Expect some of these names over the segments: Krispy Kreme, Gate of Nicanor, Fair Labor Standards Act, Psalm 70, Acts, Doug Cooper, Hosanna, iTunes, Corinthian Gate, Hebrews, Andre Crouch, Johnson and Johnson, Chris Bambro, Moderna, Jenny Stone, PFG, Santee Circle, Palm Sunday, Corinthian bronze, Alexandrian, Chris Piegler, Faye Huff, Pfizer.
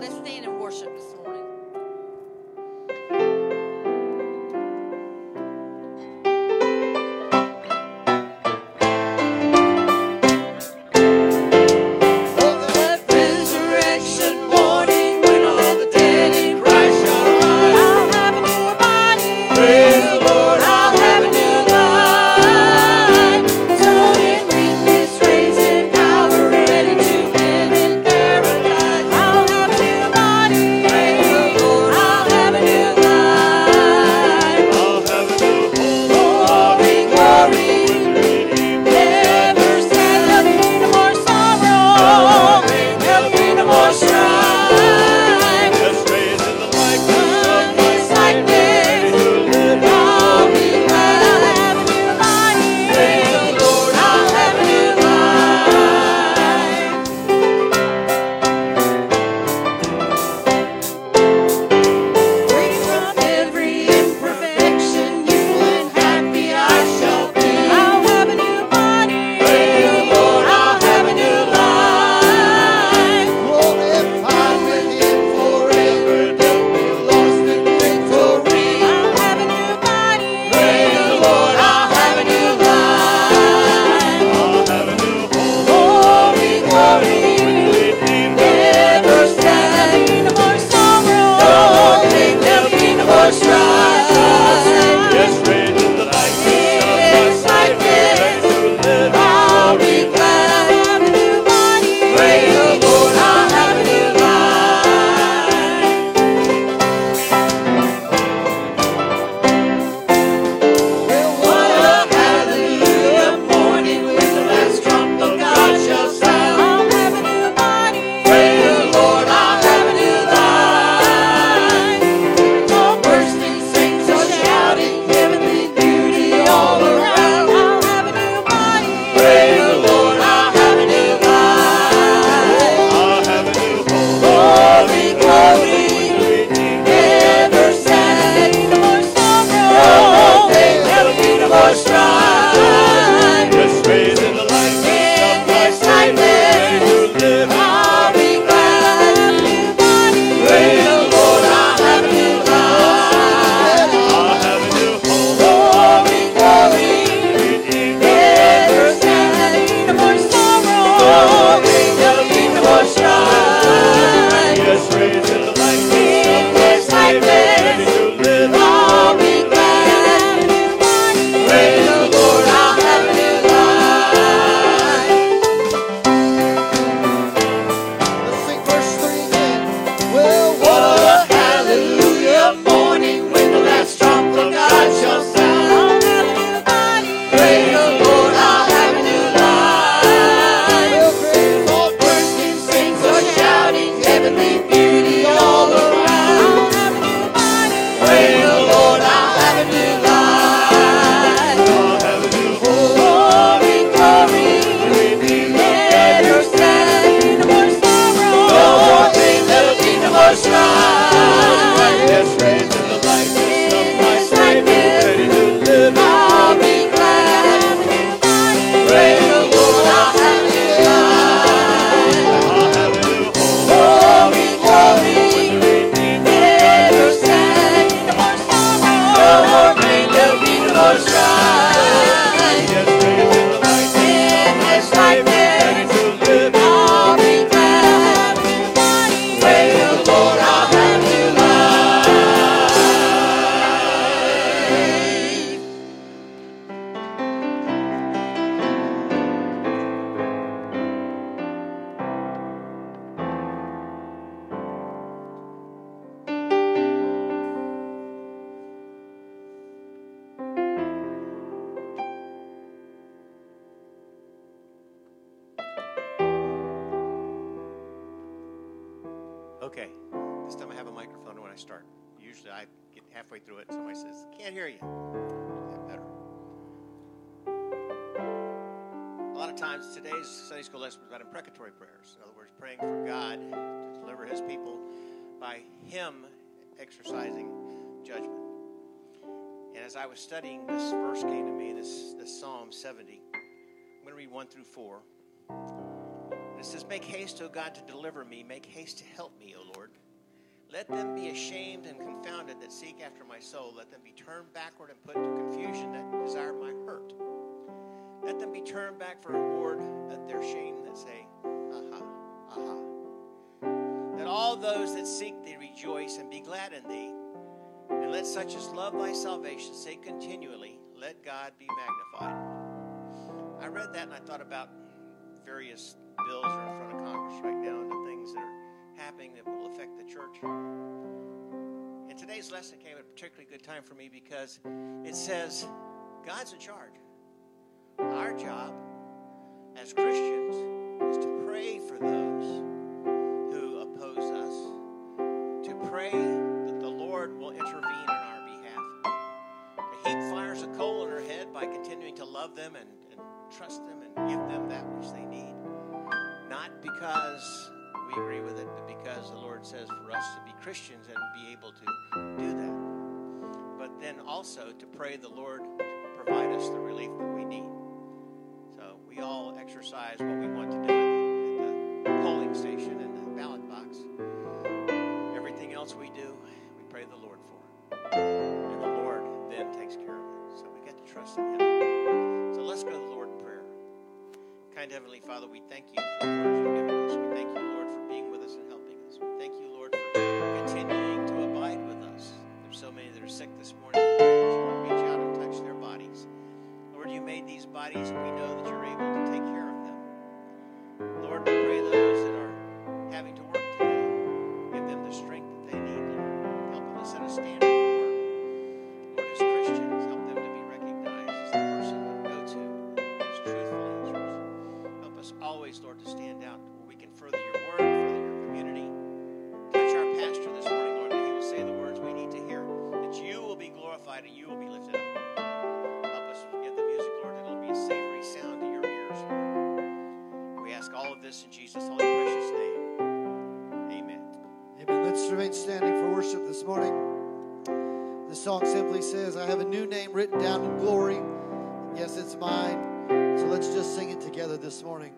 Lord, let's stand and worship this morning. Studying this verse came to me, this Psalm 70. I'm going to read 1 through 4. It says, make haste, O God, to deliver me. Make haste to help me, O Lord. Let them be ashamed and confounded that seek after my soul. Let them be turned backward and put to confusion that desire my hurt. Let them be turned back for reward at their shame that say, aha, aha. Let all those that seek thee rejoice and be glad in thee. And let such as love thy salvation say continually, let God be magnified. I read that and I thought about various bills that are in front of Congress right now and the things that are happening that will affect the church. And today's lesson came at a particularly good time for me because it says, God's in charge. Our job as Christians is to pray for those who oppose us, to pray that the Lord will intervene on our behalf, to heap fires of coal in our head by continuing to love them and trust them and give them that which they need, not because we agree with it, but because the Lord says for us to be Christians and be able to do that, but then also to pray the Lord to provide us the relief that we need. We all exercise what we want to do at the polling station and the ballot box. Everything else we do, we pray the Lord for. And the Lord then takes care of it. So we get to trust in Him. So let's go to the Lord in prayer. Kind Heavenly Father, we thank you for the words you've given us. We thank you, Lord, for being with us and helping us. We thank you, Lord, for continuing to abide with us. There's so many that are sick this morning. You made these bodies, and we know that you're able to take care of them. Lord, we pray those that are having to work today, give them the strength that they need, Lord. Help them to set a standard for work. Lord, as Christians, help them to be recognized as the person to go to, as truthful answers. Help us always, Lord, to stand out where we can further your word, further your community. Touch our pastor this morning, Lord, that he will say the words we need to hear, that you will be glorified and you will be lifted up. In Jesus' holy precious name. Amen. Amen. Let's remain standing for worship this morning. The song simply says, I have a new name written down in glory. Yes, it's mine. So let's just sing it together this morning.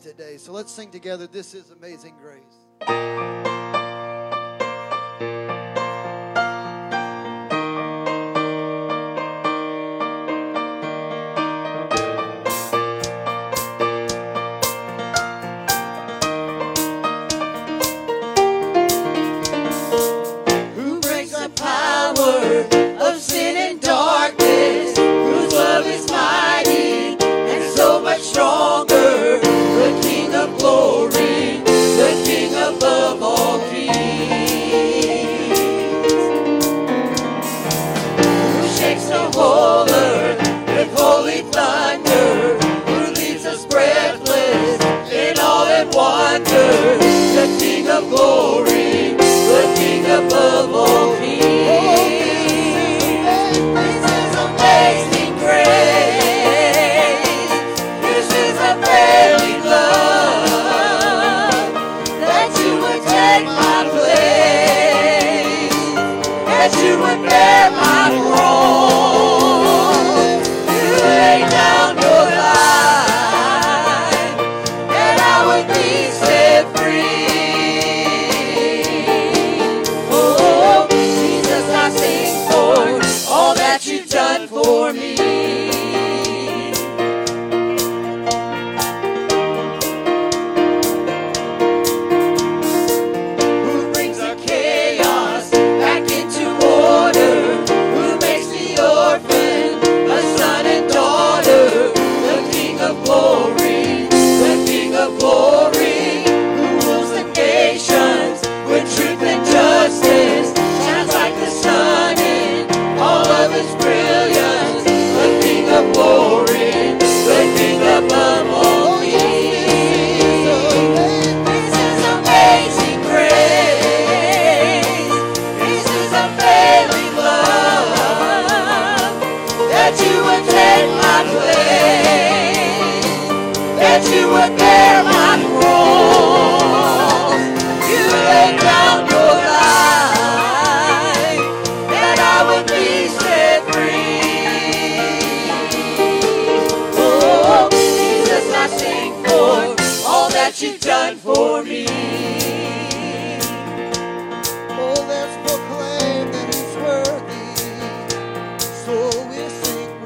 Today. So let's sing together. This is Amazing Grace.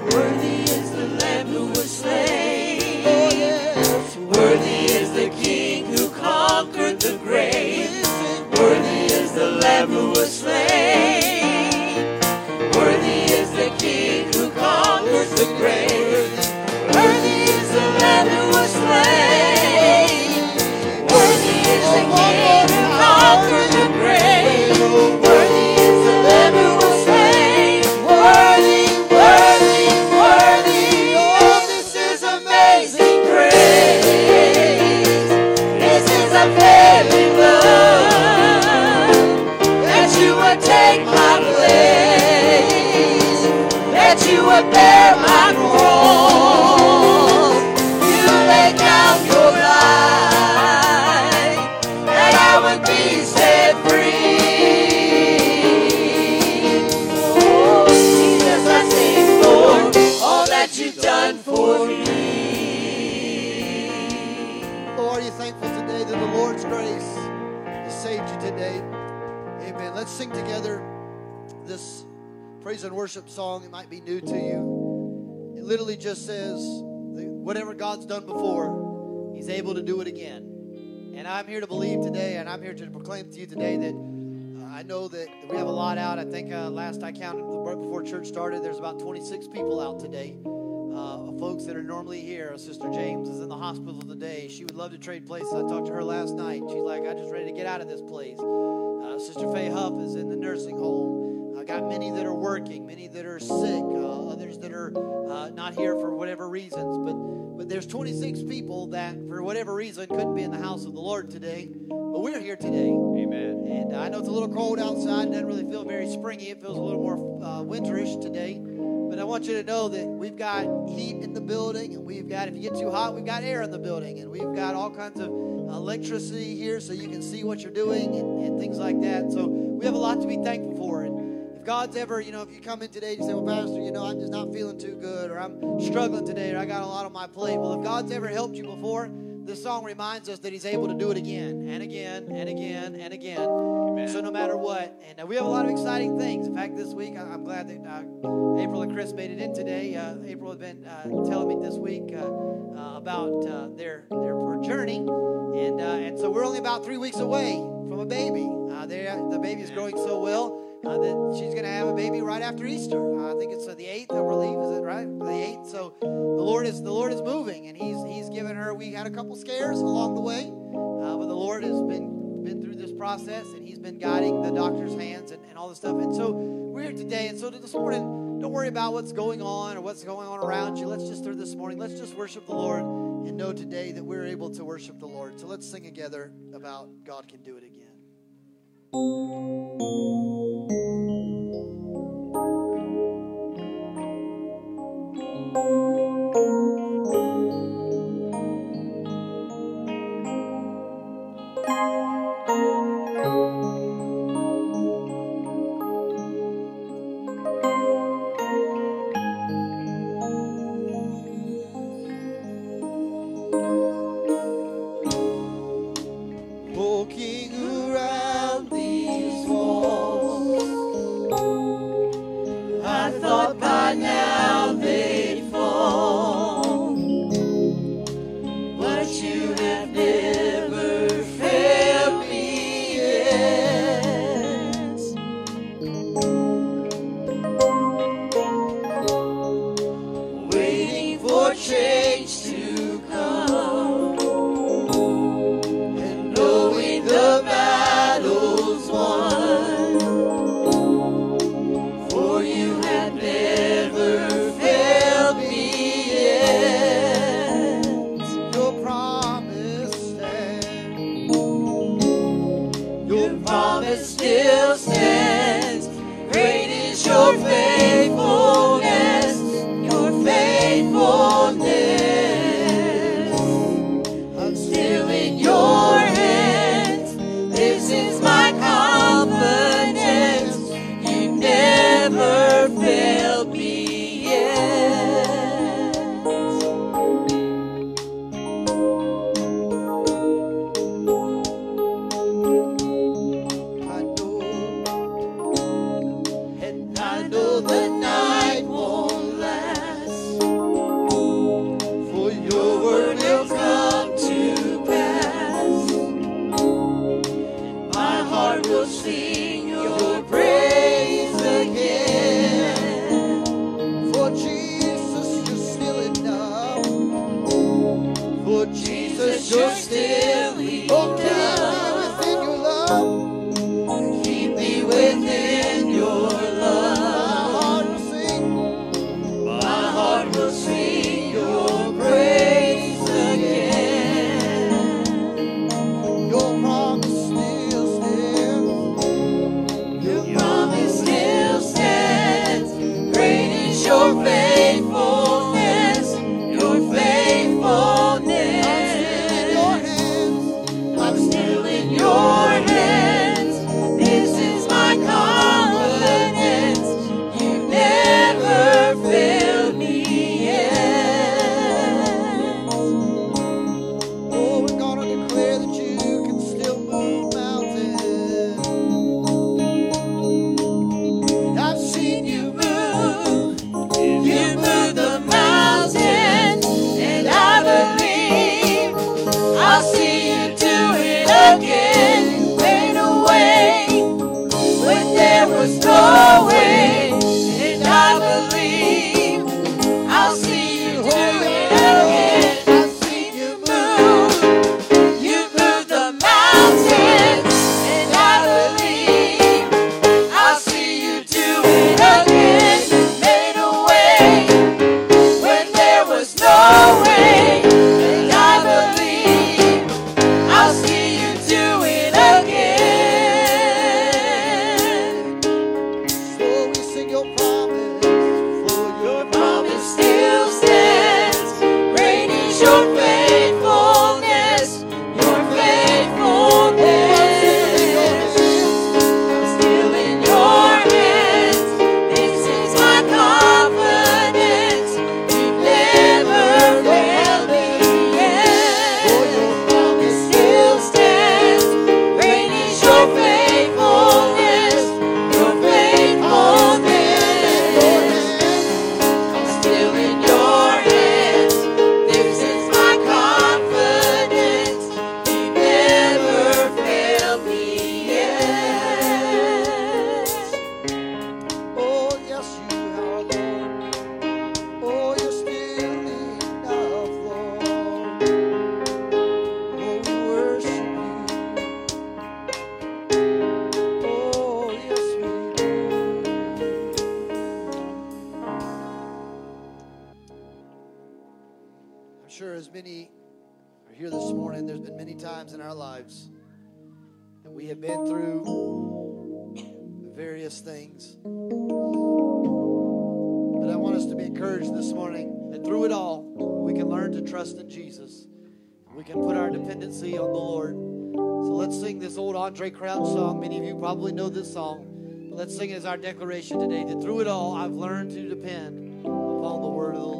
Worthy is the Lamb who was slain. Oh, yeah. thankful today that the Lord's grace has saved you today. Amen. Let's sing together this praise and worship song. It might be new to you. It literally just says, whatever God's done before, He's able to do it again. And I'm here to believe today, and I'm here to proclaim to you today that I know that we have a lot out. I think last I counted, right before church started, there's about 26 people out today. Folks that are normally here. Sister James is in the hospital today. She would love to trade places. I talked to her last night. She's like, I'm just ready to get out of this place. Sister Faye Huff is in the nursing home. I got many that are working, many that are sick, others that are not here for whatever reasons. But there's 26 people that, for whatever reason, couldn't be in the house of the Lord today. But we're here today. Amen. And I know it's a little cold outside. It doesn't really feel very springy. It feels a little more winterish today. But I want you to know that we've got heat in the building, and we've got, if you get too hot, we've got air in the building, and we've got all kinds of electricity here so you can see what you're doing and things like that. So we have a lot to be thankful for. And if God's ever, if you come in today and you say, well, Pastor, I'm just not feeling too good, or I'm struggling today, or I got a lot on my plate. Well, if God's ever helped you before, this song reminds us that He's able to do it again and again and again and again. Amen. So no matter what. And we have a lot of exciting things. In fact, this week, I'm glad that April and Chris made it in today. April had been telling me this week about their journey. And so we're only about 3 weeks away from a baby. The baby is growing so well that she's going to have a baby right after Easter. I think it's the 8th, I believe. Is it right? The 8th. So the Lord is moving, and He's given her. We had a couple scares along the way, but the Lord has been through this process, and He's been guiding the doctor's hands and all this stuff. And so we're here today, and so this morning, don't worry about what's going on or what's going on around you. Let's just through this morning, let's just worship the Lord and know today that we're able to worship the Lord. So let's sing together about God can do it again. Your faithfulness, I'm still in. are here this morning, there's been many times in our lives that we have been through various things. But I want us to be encouraged this morning that through it all, we can learn to trust in Jesus. We can put our dependency on the Lord. So let's sing this old Andre Crouch song. Many of you probably know this song. But let's sing it as our declaration today that through it all, I've learned to depend upon the word of the Lord.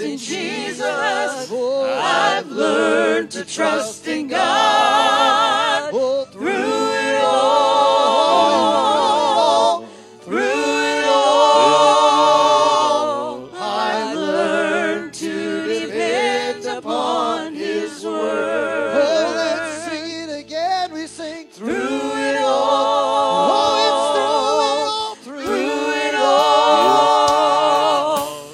in Jesus. Oh, I've learned to trust in God. Oh, through it all, through it all, I've learned to depend upon His word. Oh, let's sing it again. We sing through it all. Oh, it's through it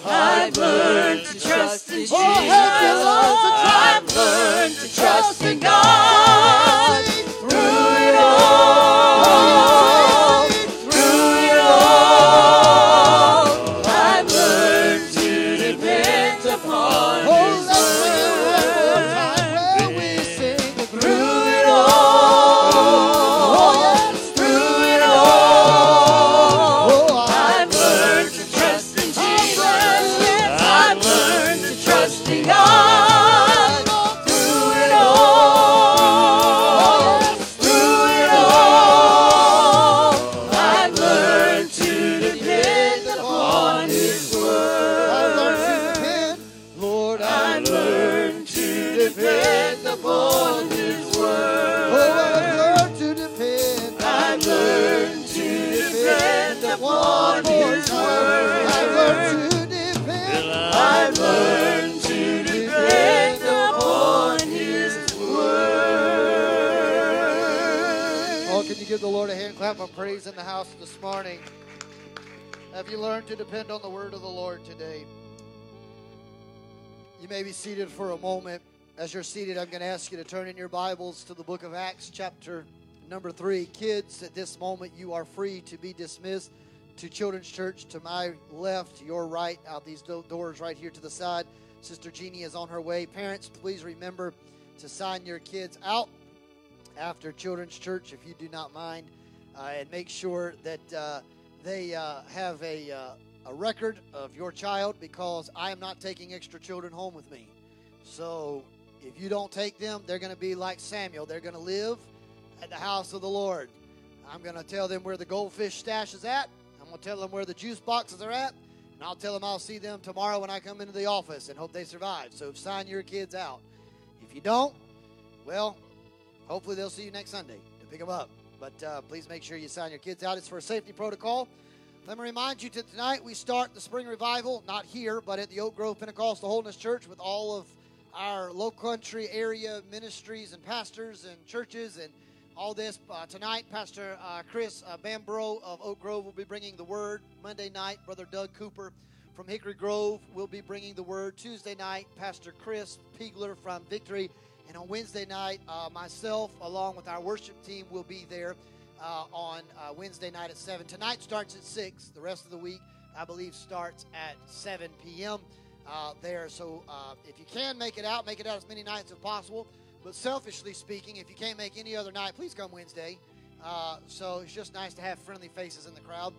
all. I've learned to trust in Jesus. Oh, I've learned to trust in God. Through it all, through it all, I've learned to depend upon His word. We sing through it all, I've learned to trust in Jesus. I've learned to trust in God. Through it all, through it all, I've learned to depend upon His word. Lord, I've learned to depend upon His word. I've learned to depend. I've learned to depend upon His word. I've learned to depend. I've learned to depend upon His word. Oh, can you give the Lord a hand clap of praise in the house this morning? Have you learned to depend on the word of the Lord today? You may be seated for a moment. As you're seated, I'm going to ask you to turn in your Bibles to the book of Acts, chapter number 3. Kids, at this moment, you are free to be dismissed to Children's Church to my left, your right, out these doors right here to the side. Sister Jeannie is on her way. Parents, please remember to sign your kids out after Children's Church, if you do not mind, and make sure that they have a record of your child, because I am not taking extra children home with me. So if you don't take them, they're going to be like Samuel. They're going to live at the house of the Lord. I'm going to tell them where the goldfish stash is at. I'm going to tell them where the juice boxes are at. And I'll tell them I'll see them tomorrow when I come into the office and hope they survive. So sign your kids out. If you don't, well, hopefully they'll see you next Sunday to pick them up. But please make sure you sign your kids out. It's for a safety protocol. Let me remind you that tonight we start the spring revival, not here, but at the Oak Grove Pentecostal Holiness Church with all of our low country area ministries and pastors and churches and all this. Tonight, Pastor Chris Bambro of Oak Grove will be bringing the word. Monday night, Brother Doug Cooper from Hickory Grove will be bringing the word. Tuesday night, Pastor Chris Piegler from Victory. And on Wednesday night, myself along with our worship team will be there. On Wednesday night at 7. Tonight starts at 6. The rest of the week, I believe, starts at 7 p.m. There. So if you can make it out as many nights as possible. But selfishly speaking, if you can't make any other night, please come Wednesday. So it's just nice to have friendly faces in the crowd.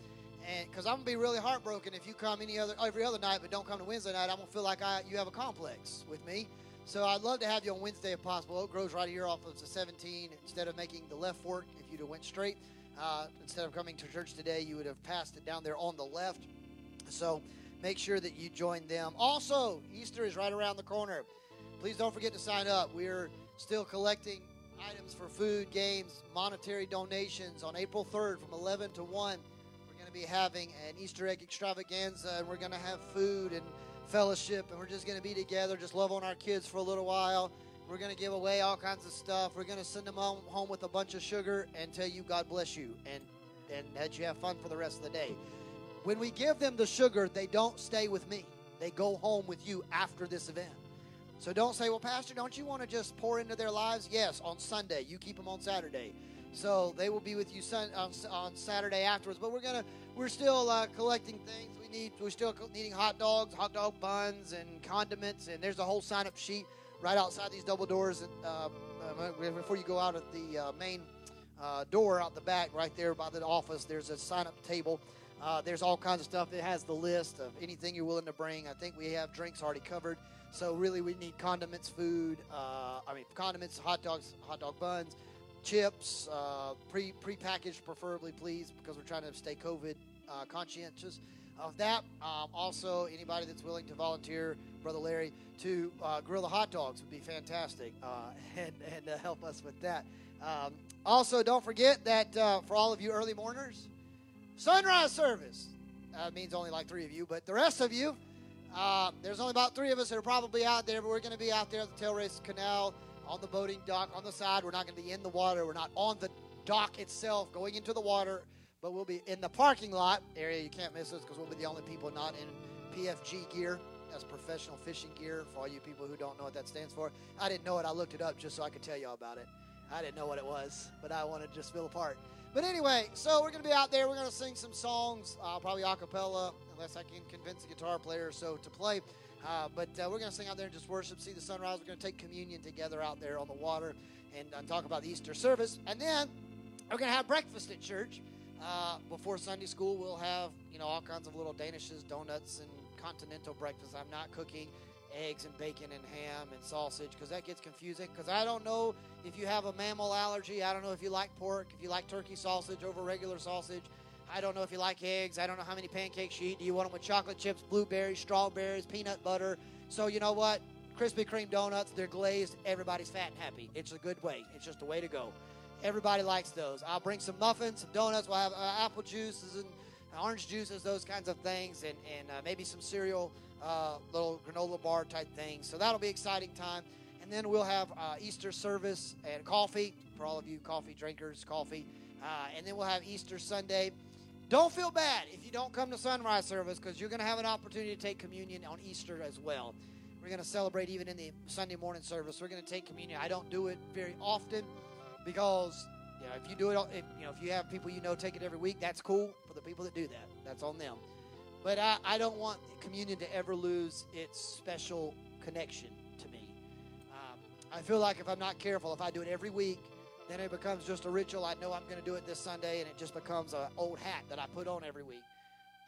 And because I'm going to be really heartbroken if you come every other night but don't come to Wednesday night. I'm going to feel like you have a complex with me. So I'd love to have you on Wednesday if possible. Oak Grove's right here off of the 17. Instead of making the left fork, if you'd have went straight, instead of coming to church today, you would have passed it down there on the left. So make sure that you join them. Also, Easter is right around the corner. Please don't forget to sign up. We're still collecting items for food, games, monetary donations. On April 3rd from 11 to 1, we're going to be having an Easter egg extravaganza, and we're going to have food and fellowship, and we're just going to be together, just love on our kids for a little while. We're going to give away all kinds of stuff. We're going to send them home with a bunch of sugar and tell you God bless you and that you have fun for the rest of the day. When we give them the sugar, they don't stay with me. They go home with you after this event. So don't say, well, Pastor, don't you want to just pour into their lives? Yes, on Sunday. You keep them on Saturday. So they will be with you on Saturday afterwards. But we're still collecting things. We're still needing hot dogs, hot dog buns, and condiments. And there's a whole sign-up sheet right outside these double doors. Before you go out at the main door out the back, right there by the office, there's a sign-up table. There's all kinds of stuff. It has the list of anything you're willing to bring. I think we have drinks already covered. So really, we need condiments, hot dog buns, chips, prepackaged preferably, please, because we're trying to stay COVID conscientious. of that. Also, anybody that's willing to volunteer, Brother Larry, to grill the hot dogs would be fantastic, and help us with that. Also, don't forget that for all of you early morners, sunrise service. Means only like three of you, but the rest of you, there's only about three of us that are probably out there, but we're going to be out there at the Tailrace Canal, on the boating dock, on the side. We're not going to be in the water. We're not on the dock itself going into the water, but we'll be in the parking lot area. You can't miss us because we'll be the only people not in PFG gear. That's professional fishing gear for all you people who don't know what that stands for. I didn't know it. I looked it up just so I could tell y'all about it. I didn't know what it was, but I wanted to just feel a part. But anyway, so we're going to be out there. We're going to sing some songs, probably a cappella, unless I can convince a guitar player or so to play. But we're going to sing out there and just worship, see the sunrise. We're going to take communion together out there on the water and talk about the Easter service. And then we're going to have breakfast at church. Before Sunday school, we'll have, all kinds of little danishes, donuts, and continental breakfast. I'm not cooking eggs and bacon and ham and sausage because that gets confusing, because I don't know if you have a mammal allergy. I don't know if you like pork, if you like turkey sausage over regular sausage. I don't know if you like eggs. I don't know how many pancakes you eat. Do you want them with chocolate chips, blueberries, strawberries, peanut butter? So you know what? Krispy Kreme donuts, they're glazed. Everybody's fat and happy. It's a good way. It's just a way to go. Everybody likes those. I'll bring some muffins, some donuts. We'll have apple juices and orange juices, those kinds of things, and maybe some cereal, little granola bar type things. So that'll be an exciting time. And then we'll have Easter service and coffee for all of you coffee drinkers, coffee. And then we'll have Easter Sunday. Don't feel bad if you don't come to sunrise service, because you're going to have an opportunity to take communion on Easter as well. We're going to celebrate even in the Sunday morning service. We're going to take communion. I don't do it very often because, if you do it, if you have people take it every week, that's cool. For the people that do that, that's on them. But I don't want communion to ever lose its special connection to me. I feel like if I'm not careful, if I do it every week, then it becomes just a ritual. I know I'm going to do it this Sunday, and it just becomes an old hat that I put on every week.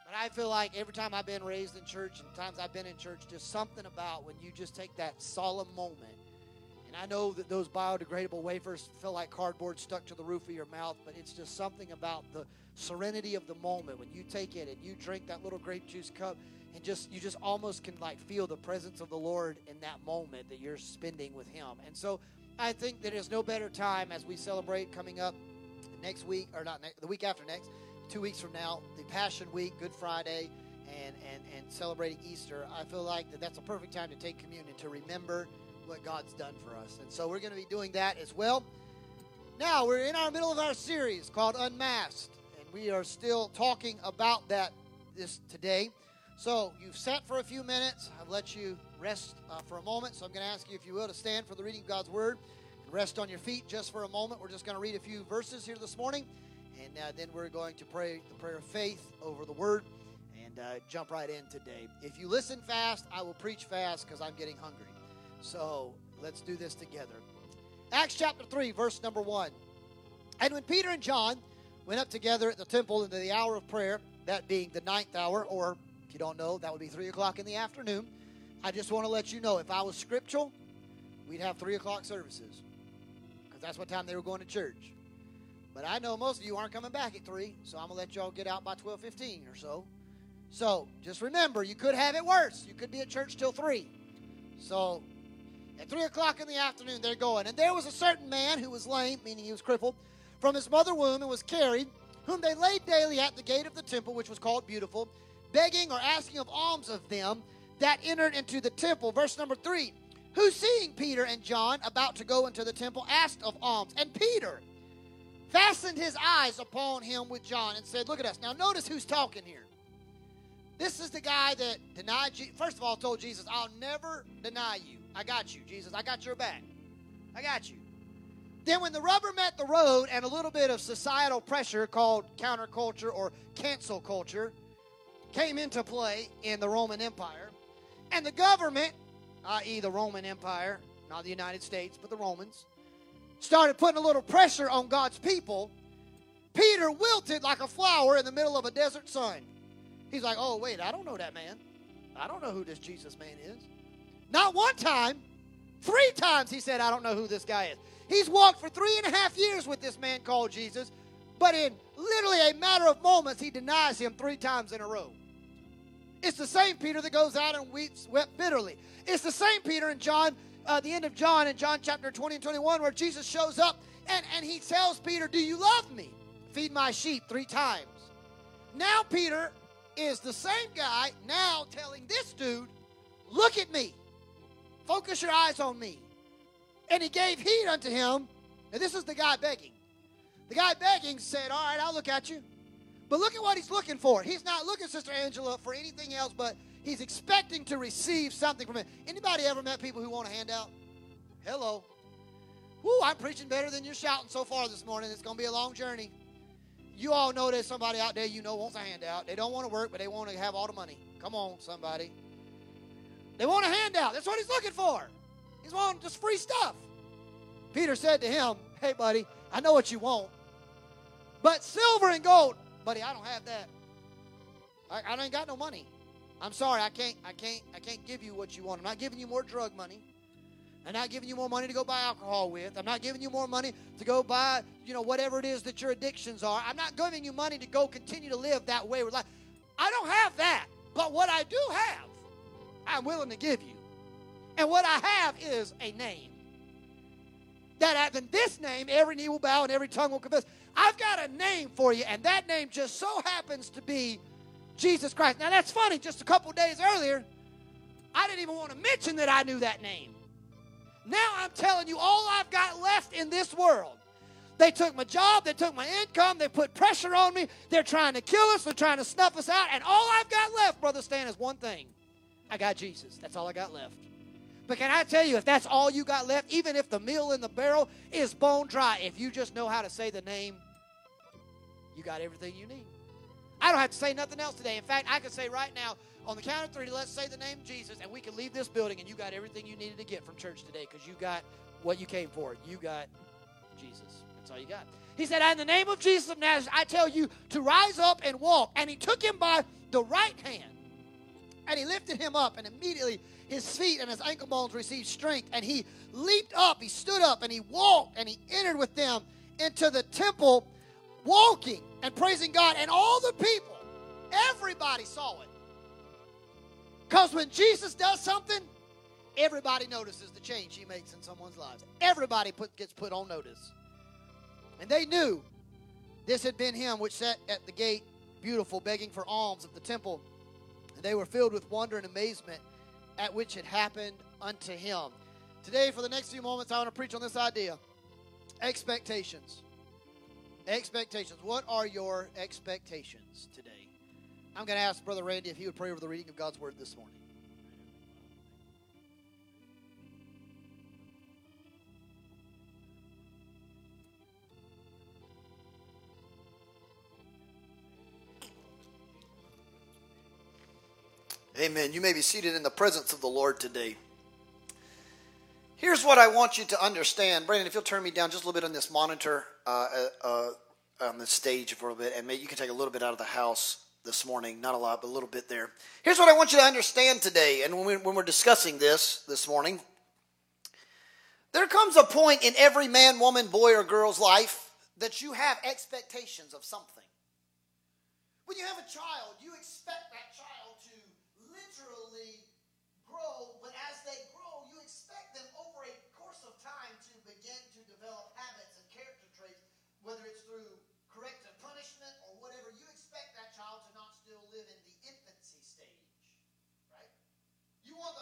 But I feel like every time I've been raised in church and times I've been in church, just something about when you just take that solemn moment. And I know that those biodegradable wafers feel like cardboard stuck to the roof of your mouth, but it's just something about the serenity of the moment when you take it and you drink that little grape juice cup, and you just almost can feel the presence of the Lord in that moment that you're spending with Him. And so I think that there's no better time as we celebrate coming up next week, or not next, the week after next, 2 weeks from now, the Passion Week, Good Friday, and celebrating Easter. I feel like that's a perfect time to take communion, to remember what God's done for us. And so we're going to be doing that as well. Now, we're in our middle of our series called Unmasked, and we are still talking about that today. So you've sat for a few minutes. I've let you rest for a moment. So I'm going to ask you, if you will, to stand for the reading of God's Word and rest on your feet just for a moment. We're just going to read a few verses here this morning, and then we're going to pray the prayer of faith over the Word and jump right in today. If you listen fast, I will preach fast because I'm getting hungry. So let's do this together. Acts chapter 3, verse number 1. And when Peter and John went up together at the temple into the hour of prayer, that being the ninth hour, or if you don't know, that would be 3 o'clock in the afternoon. I just want to let you know, if I was scriptural, we'd have 3 o'clock services, because that's what time they were going to church. But I know most of you aren't coming back at 3, so I'm going to let y'all get out by 12:15 or so. So just remember, you could have it worse. You could be at church till 3. So at 3 o'clock in the afternoon, they're going. And there was a certain man who was lame, meaning he was crippled, from his mother's womb and was carried, whom they laid daily at the gate of the temple, which was called Beautiful, begging or asking of alms of them that entered into the temple. Verse number 3, who seeing Peter and John about to go into the temple, asked of alms. And Peter fastened his eyes upon him with John and said, look at us. Now notice who's talking here. This is the guy that denied Jesus. First of all, told Jesus, I'll never deny you. I got you, Jesus. I got your back. I got you. Then when the rubber met the road and a little bit of societal pressure called counterculture or cancel culture came into play in the Roman Empire, and the government, i.e. the Roman Empire, not the United States, but the Romans, started putting a little pressure on God's people, Peter wilted like a flower in the middle of a desert sun. He's like, oh, wait, I don't know that man. I don't know who this Jesus man is. Not one time, 3 times he said, I don't know who this guy is. He's walked for 3.5 years with this man called Jesus, but in literally a matter of moments, he denies him 3 times in a row. It's the same Peter that goes out and wept bitterly. It's the same Peter in John, the end of John, in John chapter 20 and 21, where Jesus shows up and he tells Peter, do you love me? Feed my sheep 3 times. Now Peter is the same guy now telling this dude, look at me. Focus your eyes on me. And he gave heed unto him. Now this is the guy begging. The guy begging said, all right, I'll look at you. But look at what he's looking for. He's not looking, Sister Angela, for anything else, but he's expecting to receive something from it. Anybody ever met people who want a handout? Hello. Woo, I'm preaching better than you're shouting so far this morning. It's going to be a long journey. You all know there's somebody out there you know wants a handout. They don't want to work, but they want to have all the money. Come on, somebody. They want a handout. That's what he's looking for. He's wanting just free stuff. Peter said to him, hey, buddy, I know what you want, but silver and gold, buddy, I don't have that. I ain't got no money. I'm sorry, I can't give you what you want. I'm not giving you more drug money. I'm not giving you more money to go buy alcohol with. I'm not giving you more money to go buy, whatever it is that your addictions are. I'm not giving you money to go continue to live that wayward life. I don't have that, but what I do have, I'm willing to give you. And what I have is a name. That in this name, every knee will bow and every tongue will confess. I've got a name for you, and that name just so happens to be Jesus Christ. Now, that's funny. Just a couple days earlier, I didn't even want to mention that I knew that name. Now I'm telling you all I've got left in this world. They took my job. They took my income. They put pressure on me. They're trying to kill us. They're trying to snuff us out. And all I've got left, Brother Stan, is one thing. I got Jesus. That's all I got left. But can I tell you, if that's all you got left, even if the meal in the barrel is bone dry, if you just know how to say the name, you got everything you need. I don't have to say nothing else today. In fact, I can say right now, on the count of 3, let's say the name Jesus, and we can leave this building, and you got everything you needed to get from church today because you got what you came for. You got Jesus. That's all you got. He said, in the name of Jesus of Nazareth, I tell you to rise up and walk. And he took him by the right hand, and he lifted him up, and immediately his feet and his ankle bones received strength, and he leaped up, he stood up, and he walked, and he entered with them into the temple, walking and praising God. And all the people, everybody saw it. Because when Jesus does something, everybody notices the change he makes in someone's lives. Everybody gets put on notice. And they knew this had been him which sat at the gate, beautiful, begging for alms of the temple. And they were filled with wonder and amazement at which it happened unto him. Today, for the next few moments, I want to preach on this idea. Expectations. Expectations. What are your expectations today? I'm going to ask Brother Randy if he would pray over the reading of God's Word this morning. Amen. You may be seated in the presence of the Lord today. Here's what I want you to understand. Brandon, if you'll turn me down just a little bit on this monitor, on the stage for a little bit, and maybe you can take a little bit out of the house this morning. Not a lot, but a little bit there. Here's what I want you to understand today, and when we're discussing this morning. There comes a point in every man, woman, boy, or girl's life that you have expectations of something. When you have a child, you expect that child to literally grow, but as they grow, you expect them over a course of time to begin to develop habits and character traits, whether it's through corrective punishment or whatever. You expect that child to not still live in the infancy stage, right? You don't want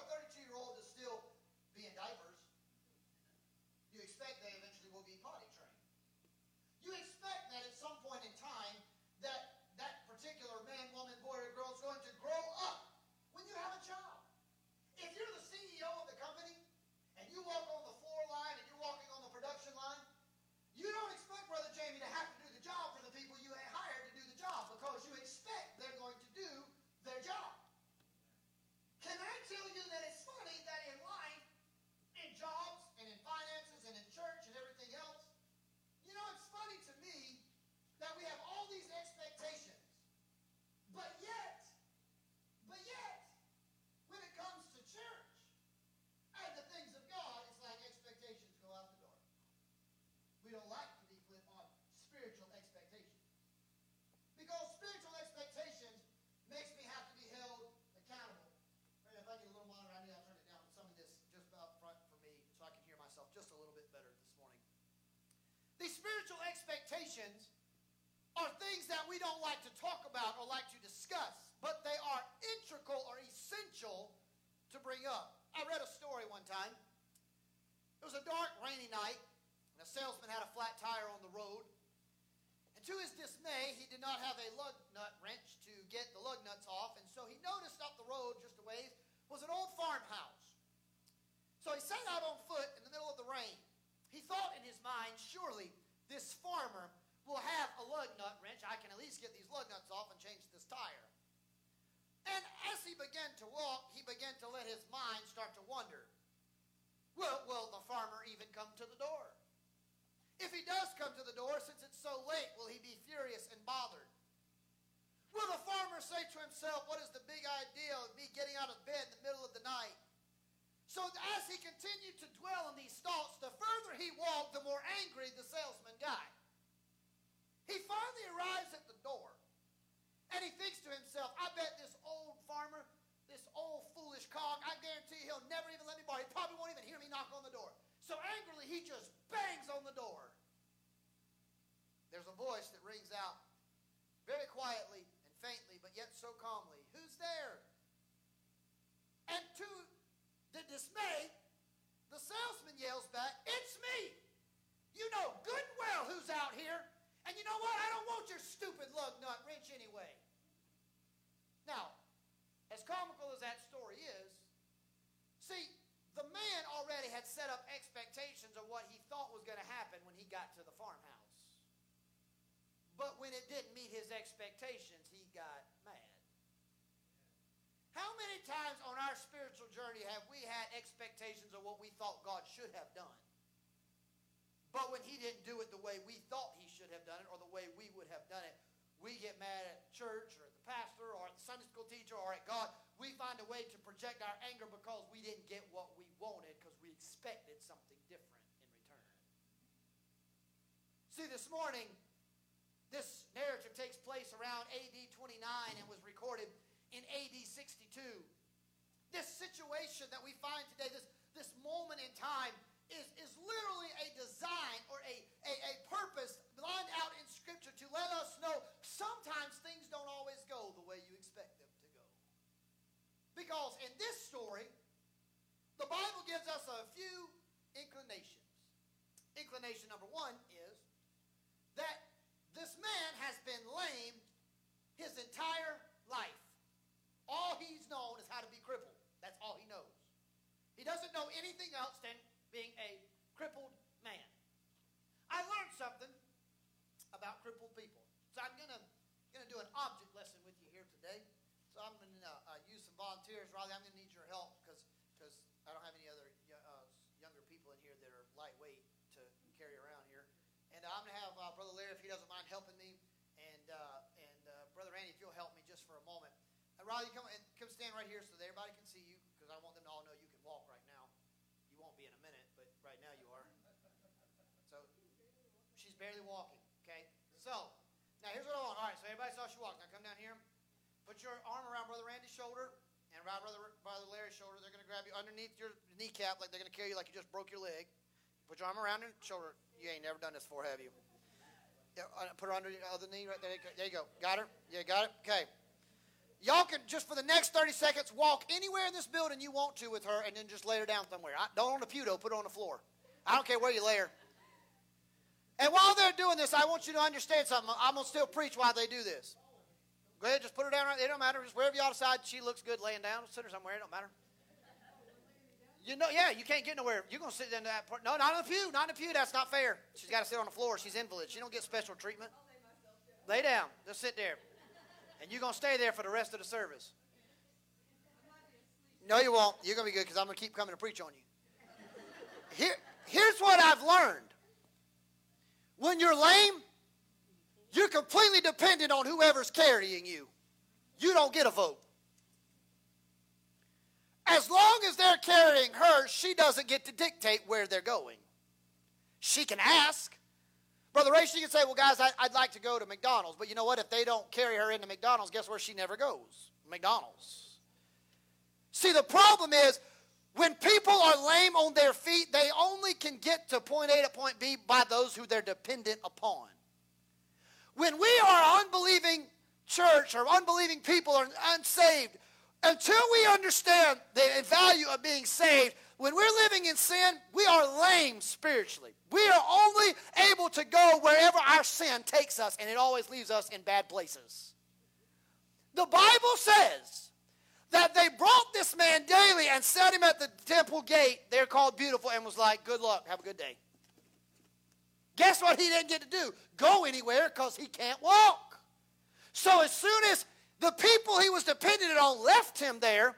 a 32-year-old to still be in diapers. You expect they eventually will be potty trained. You expect that at some point in time that particular man, woman, boy, or girl is going to grow up when you have a child. If you're the CEO of the company and you walk on the floor line and you're walking on the production line, you don't expect Brother Jamie to have to do the job for the people you hired to do the job because you expect they're going to do their job. Can I tell you that it's funny that in life, in jobs and in finances and in church and everything else, it's funny to me that we have all these expectations, but yet, when it comes to church and the things of God, it's like expectations go out the door. We don't like to be put on spiritual expectations because spiritual expectations makes me have to be held These spiritual expectations are things that we don't like to talk about or like to discuss, but they are integral or essential to bring up. I read a story one time. It was a dark, rainy night, and a salesman had a flat tire on the road. And to his dismay, he did not have a lug nut wrench to get the lug nuts off, and so he noticed up the road just a ways was an old farmhouse. So he set out on foot in the middle of the rain. He thought in his mind, surely this farmer will have a lug nut wrench. I can at least get these lug nuts off and change this tire. And as he began to walk, he began to let his mind start to wonder, will the farmer even come to the door? If he does come to the door, since it's so late, will he be furious and bothered? Will the farmer say to himself, what is the big idea of me getting out of bed in the middle of the night? So as he continued to dwell on these thoughts, the further he walked, the more angry the salesman got. He finally arrives at the door, and he thinks to himself, I bet this old farmer, this old foolish cog, I guarantee he'll never even let me borrow. He probably won't even hear me knock on the door. So angrily, he just bangs on the door. There's a voice that rings out very quietly and faintly, but yet so calmly, who's there? And to the dismay, the salesman yells back, it's me. You know good and well who's out here. And you know what? I don't want your stupid lug nut wrench anyway. Now, as comical as that story is, see, the man already had set up expectations of what he thought was going to happen when he got to the farmhouse. But when it didn't meet his expectations, he got mad. How many times on our spiritual journey have we had expectations of what we thought God should have done? But when he didn't do it the way we thought he should have done it or the way we would have done it, we get mad at church or at the pastor or at the Sunday school teacher or at God. We find a way to project our anger because we didn't get what we wanted because we expected something different in return. See, this morning, this narrative takes place around A.D. 29 and was recorded in A.D. 62. This situation that we find today, this moment in time, is literally a design or a purpose lined out in Scripture to let us know sometimes things don't always go the way you expect them to go. Because in this story, the Bible gives us a few inclinations. Inclination number one is that this man has been lame his entire life. All he's known is how to be crippled. That's all he knows. He doesn't know anything else than being a crippled man. I learned something about crippled people. So I'm going to do an object lesson with you here today. So I'm going to use some volunteers. Riley, I'm going to need your help because I don't have any other younger people in here that are lightweight to carry around here. And I'm going to have Brother Larry, if he doesn't mind helping me, and Brother Andy, if you'll help me just for a moment. Riley, come stand right here so that everybody can see you because I want them to all know you can walk right now. You won't be in a minute, but right now you are. So she's barely walking, okay? So now here's what I want. All right, so everybody saw she walked. Now come down here. Put your arm around Brother Randy's shoulder and around Brother Larry's shoulder. They're going to grab you underneath your kneecap like they're going to carry you like you just broke your leg. Put your arm around her shoulder. You ain't never done this before, have you? Yeah, put her under your other knee right there. There you go. Got her? Yeah, got it? Okay. Y'all can, just for the next 30 seconds, walk anywhere in this building you want to with her and then just lay her down somewhere. Don't on the pew, though. Put her on the floor. I don't care where you lay her. And while they're doing this, I want you to understand something. I'm going to still preach while they do this. Go ahead, just put her down right there. It don't matter. Just wherever y'all decide she looks good laying down. Sit her somewhere. It don't matter. You know, yeah, you can't get nowhere. You're going to sit in that part. No, not on the pew. Not in the pew. That's not fair. She's got to sit on the floor. She's invalid. She don't get special treatment. Lay down. Just sit there. And you're going to stay there for the rest of the service. No, you won't. You're going to be good because I'm going to keep coming to preach on you. Here's what I've learned. When you're lame, you're completely dependent on whoever's carrying you. You don't get a vote. As long as they're carrying her, she doesn't get to dictate where they're going. She can ask. Brother Ray, she can say, well, guys, I'd like to go to McDonald's. But you know what? If they don't carry her into McDonald's, guess where she never goes? McDonald's. See, the problem is When people are lame on their feet, they only can get to point A to point B by those who they're dependent upon. When we are unbelieving church or unbelieving people or unsaved, until we understand the value of being saved, when we're living in sin, we are lame spiritually. We are only able to go wherever our sin takes us, and it always leaves us in bad places. The Bible says that they brought this man daily and set him at the temple gate. They're called Beautiful, and was like, good luck, have a good day. Guess what he didn't get to do? Go anywhere, because he can't walk. So as soon as the people he was dependent on left him there,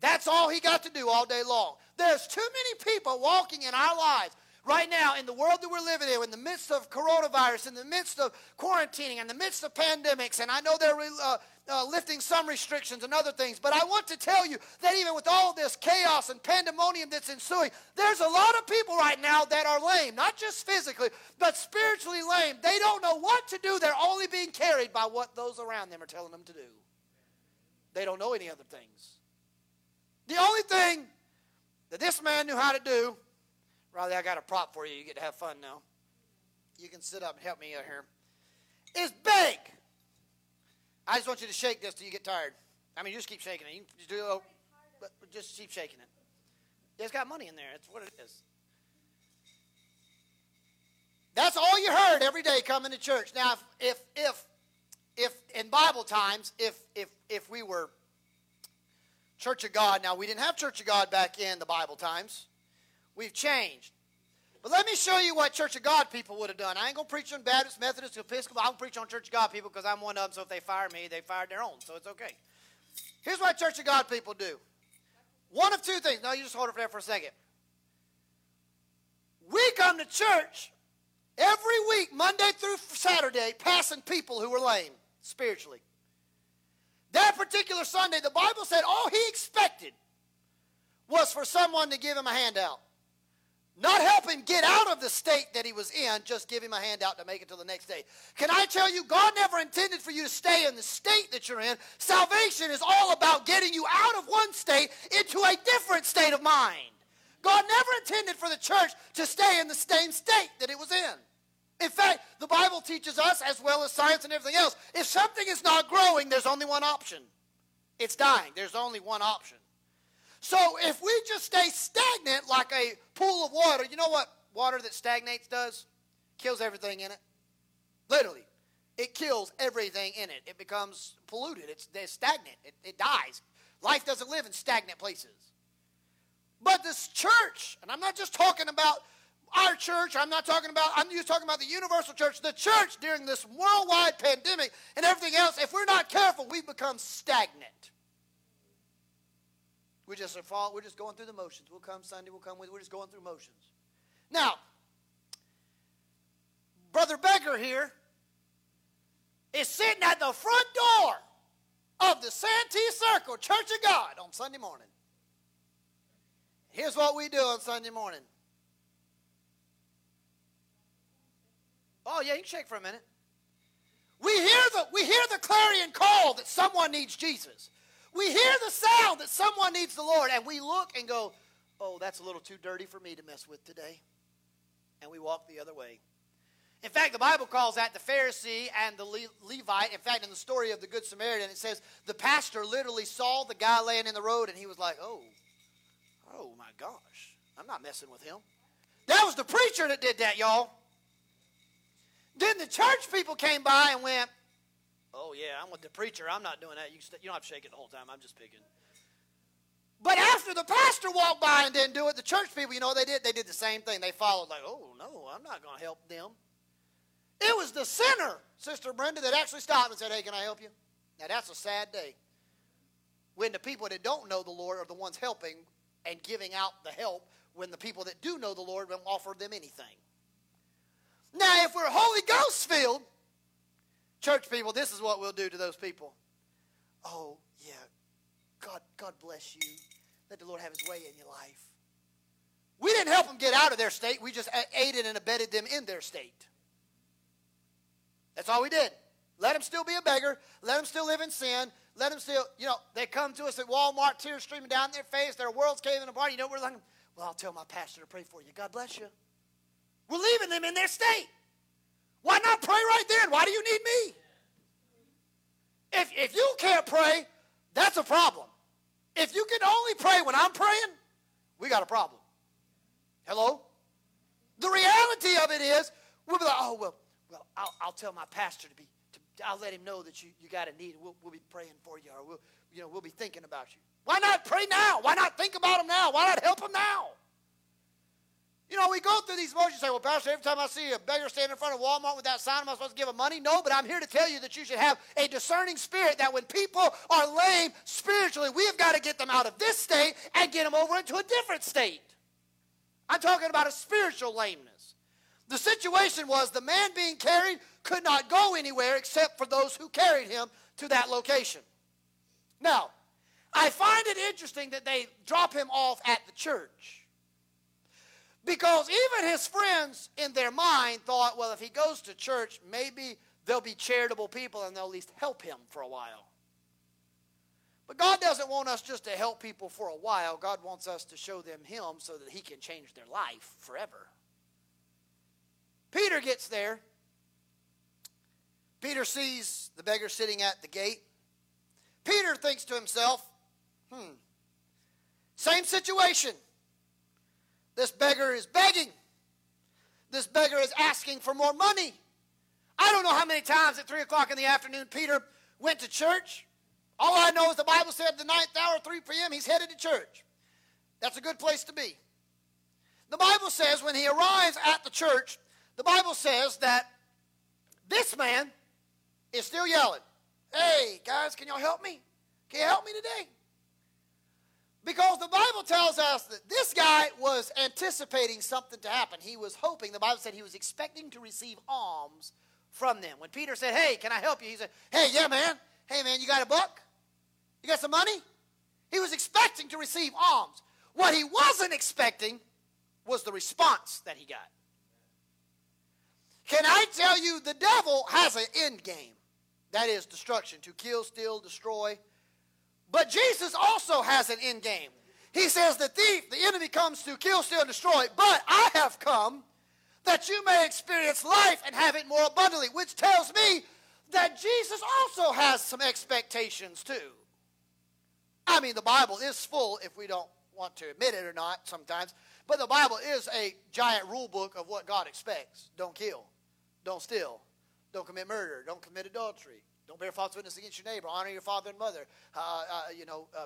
that's all he got to do all day long. There's too many people walking in our lives right now in the world that we're living in the midst of coronavirus, in the midst of quarantining, in the midst of pandemics, and I know they're lifting some restrictions and other things. But I want to tell you that even with all this chaos and pandemonium that's ensuing, there's a lot of people right now that are lame, not just physically, but spiritually lame. They don't know what to do. They're only being carried by what those around them are telling them to do. They don't know any other things. The only thing that this man knew how to do, Riley, I got a prop for you. You get to have fun now. You can sit up and help me out here. Is beg. I just want you to shake this till you get tired. I mean, you just keep shaking it. You can just do it, but just keep shaking it. It's got money in there. That's what it is. That's all you heard every day coming to church. Now, if in Bible times, if we were Church of God, now we didn't have Church of God back in the Bible times. We've changed. But let me show you what Church of God people would have done. I ain't going to preach on Baptist, Methodist, Episcopal. I'm going to preach on Church of God people because I'm one of them, so if they fire me, they fired their own, so it's okay. Here's what Church of God people do. One of two things. No, you just hold it there for a second. We come to church every week, Monday through Saturday, passing people who were lame spiritually. That particular Sunday, the Bible said all he expected was for someone to give him a handout. Not help him get out of the state that he was in, just give him a handout to make it till the next day. Can I tell you, God never intended for you to stay in the state that you're in. Salvation is all about getting you out of one state into a different state of mind. God never intended for the church to stay in the same state that it was in. In fact, the Bible teaches us, as well as science and everything else, if something is not growing, there's only one option. It's dying. There's only one option. So if we just stay stagnant like a pool of water, you know what water that stagnates does? Kills everything in it. Literally. It kills everything in it. It becomes polluted. It's stagnant. It dies. Life doesn't live in stagnant places. But this church, and I'm not just talking about our church, I'm just talking about the universal church, the church during this worldwide pandemic and everything else, if we're not careful, we become stagnant. We're just going through the motions. We'll come Sunday. We're just going through motions. Now, Brother Becker here is sitting at the front door of the Santee Circle Church of God on Sunday morning. Here's what we do on Sunday morning. Oh, yeah, you can shake for a minute. We hear the clarion call that someone needs Jesus. We hear the sound that someone needs the Lord, and we look and go, oh, that's a little too dirty for me to mess with today. And we walk the other way. In fact, the Bible calls that the Pharisee and the Levite. In fact, in the story of the Good Samaritan, it says the pastor literally saw the guy laying in the road, and he was like, oh my gosh, I'm not messing with him. That was the preacher that did that, y'all. Then the church people came by and went, oh, yeah, I'm with the preacher. I'm not doing that. You don't have to shake it the whole time. I'm just picking. But after the pastor walked by and didn't do it, the church people, you know, they did the same thing. They followed like, oh, no, I'm not going to help them. It was the sinner, Sister Brenda, that actually stopped and said, hey, can I help you? Now, that's a sad day when the people that don't know the Lord are the ones helping and giving out the help when the people that do know the Lord won't offer them anything. Now, if we're Holy Ghost filled, church people, this is what we'll do to those people. Oh, yeah, God bless you. Let the Lord have his way in your life. We didn't help them get out of their state. We just aided and abetted them in their state. That's all we did. Let them still be a beggar. Let them still live in sin. Let them still, they come to us at Walmart, tears streaming down their face, their world's caving apart. We're like, well, I'll tell my pastor to pray for you. God bless you. We're leaving them in their state. Why not pray right then? Why do you need me? If you can't pray, that's a problem. If you can only pray when I'm praying, we got a problem. Hello? The reality of it is, we'll be like, oh, well, I'll tell my pastor I'll let him know that you got a need. We'll be praying for you, or we'll be thinking about you. Why not pray now? Why not think about him now? Why not help him now? We go through these motions and say, well, pastor, every time I see a beggar standing in front of Walmart with that sign, am I supposed to give him money? No, but I'm here to tell you that you should have a discerning spirit, that when people are lame spiritually, we have got to get them out of this state and get them over into a different state. I'm talking about a spiritual lameness. The situation was the man being carried could not go anywhere except for those who carried him to that location. Now, I find it interesting that they drop him off at the church, because even his friends in their mind thought, well, if he goes to church, maybe they'll be charitable people and they'll at least help him for a while. But God doesn't want us just to help people for a while. God wants us to show them him so that he can change their life forever. Peter gets there. Peter sees the beggar sitting at the gate. Peter thinks to himself, same situation. This beggar is begging. This beggar is asking for more money. I don't know how many times at 3 o'clock in the afternoon Peter went to church. All I know is the Bible said the 9th hour, 3 p.m., he's headed to church. That's a good place to be. The Bible says when he arrives at the church, the Bible says that this man is still yelling, hey, guys, can y'all help me? Can you help me today? Because the Bible tells us that this guy was anticipating something to happen. He was hoping. The Bible said he was expecting to receive alms from them. When Peter said, hey, can I help you? He said, hey, yeah, man. Hey, man, you got a buck? You got some money? He was expecting to receive alms. What he wasn't expecting was the response that he got. Can I tell you, the devil has an end game. That is destruction, to kill, steal, destroy. But Jesus also has an end game. He says the thief, the enemy, comes to kill, steal, and destroy. But I have come that you may experience life and have it more abundantly, which tells me that Jesus also has some expectations too. I mean, the Bible is full, if we don't want to admit it or not sometimes, but the Bible is a giant rule book of what God expects. Don't kill. Don't steal. Don't commit murder. Don't commit adultery. Don't bear false witness against your neighbor. Honor your father and mother.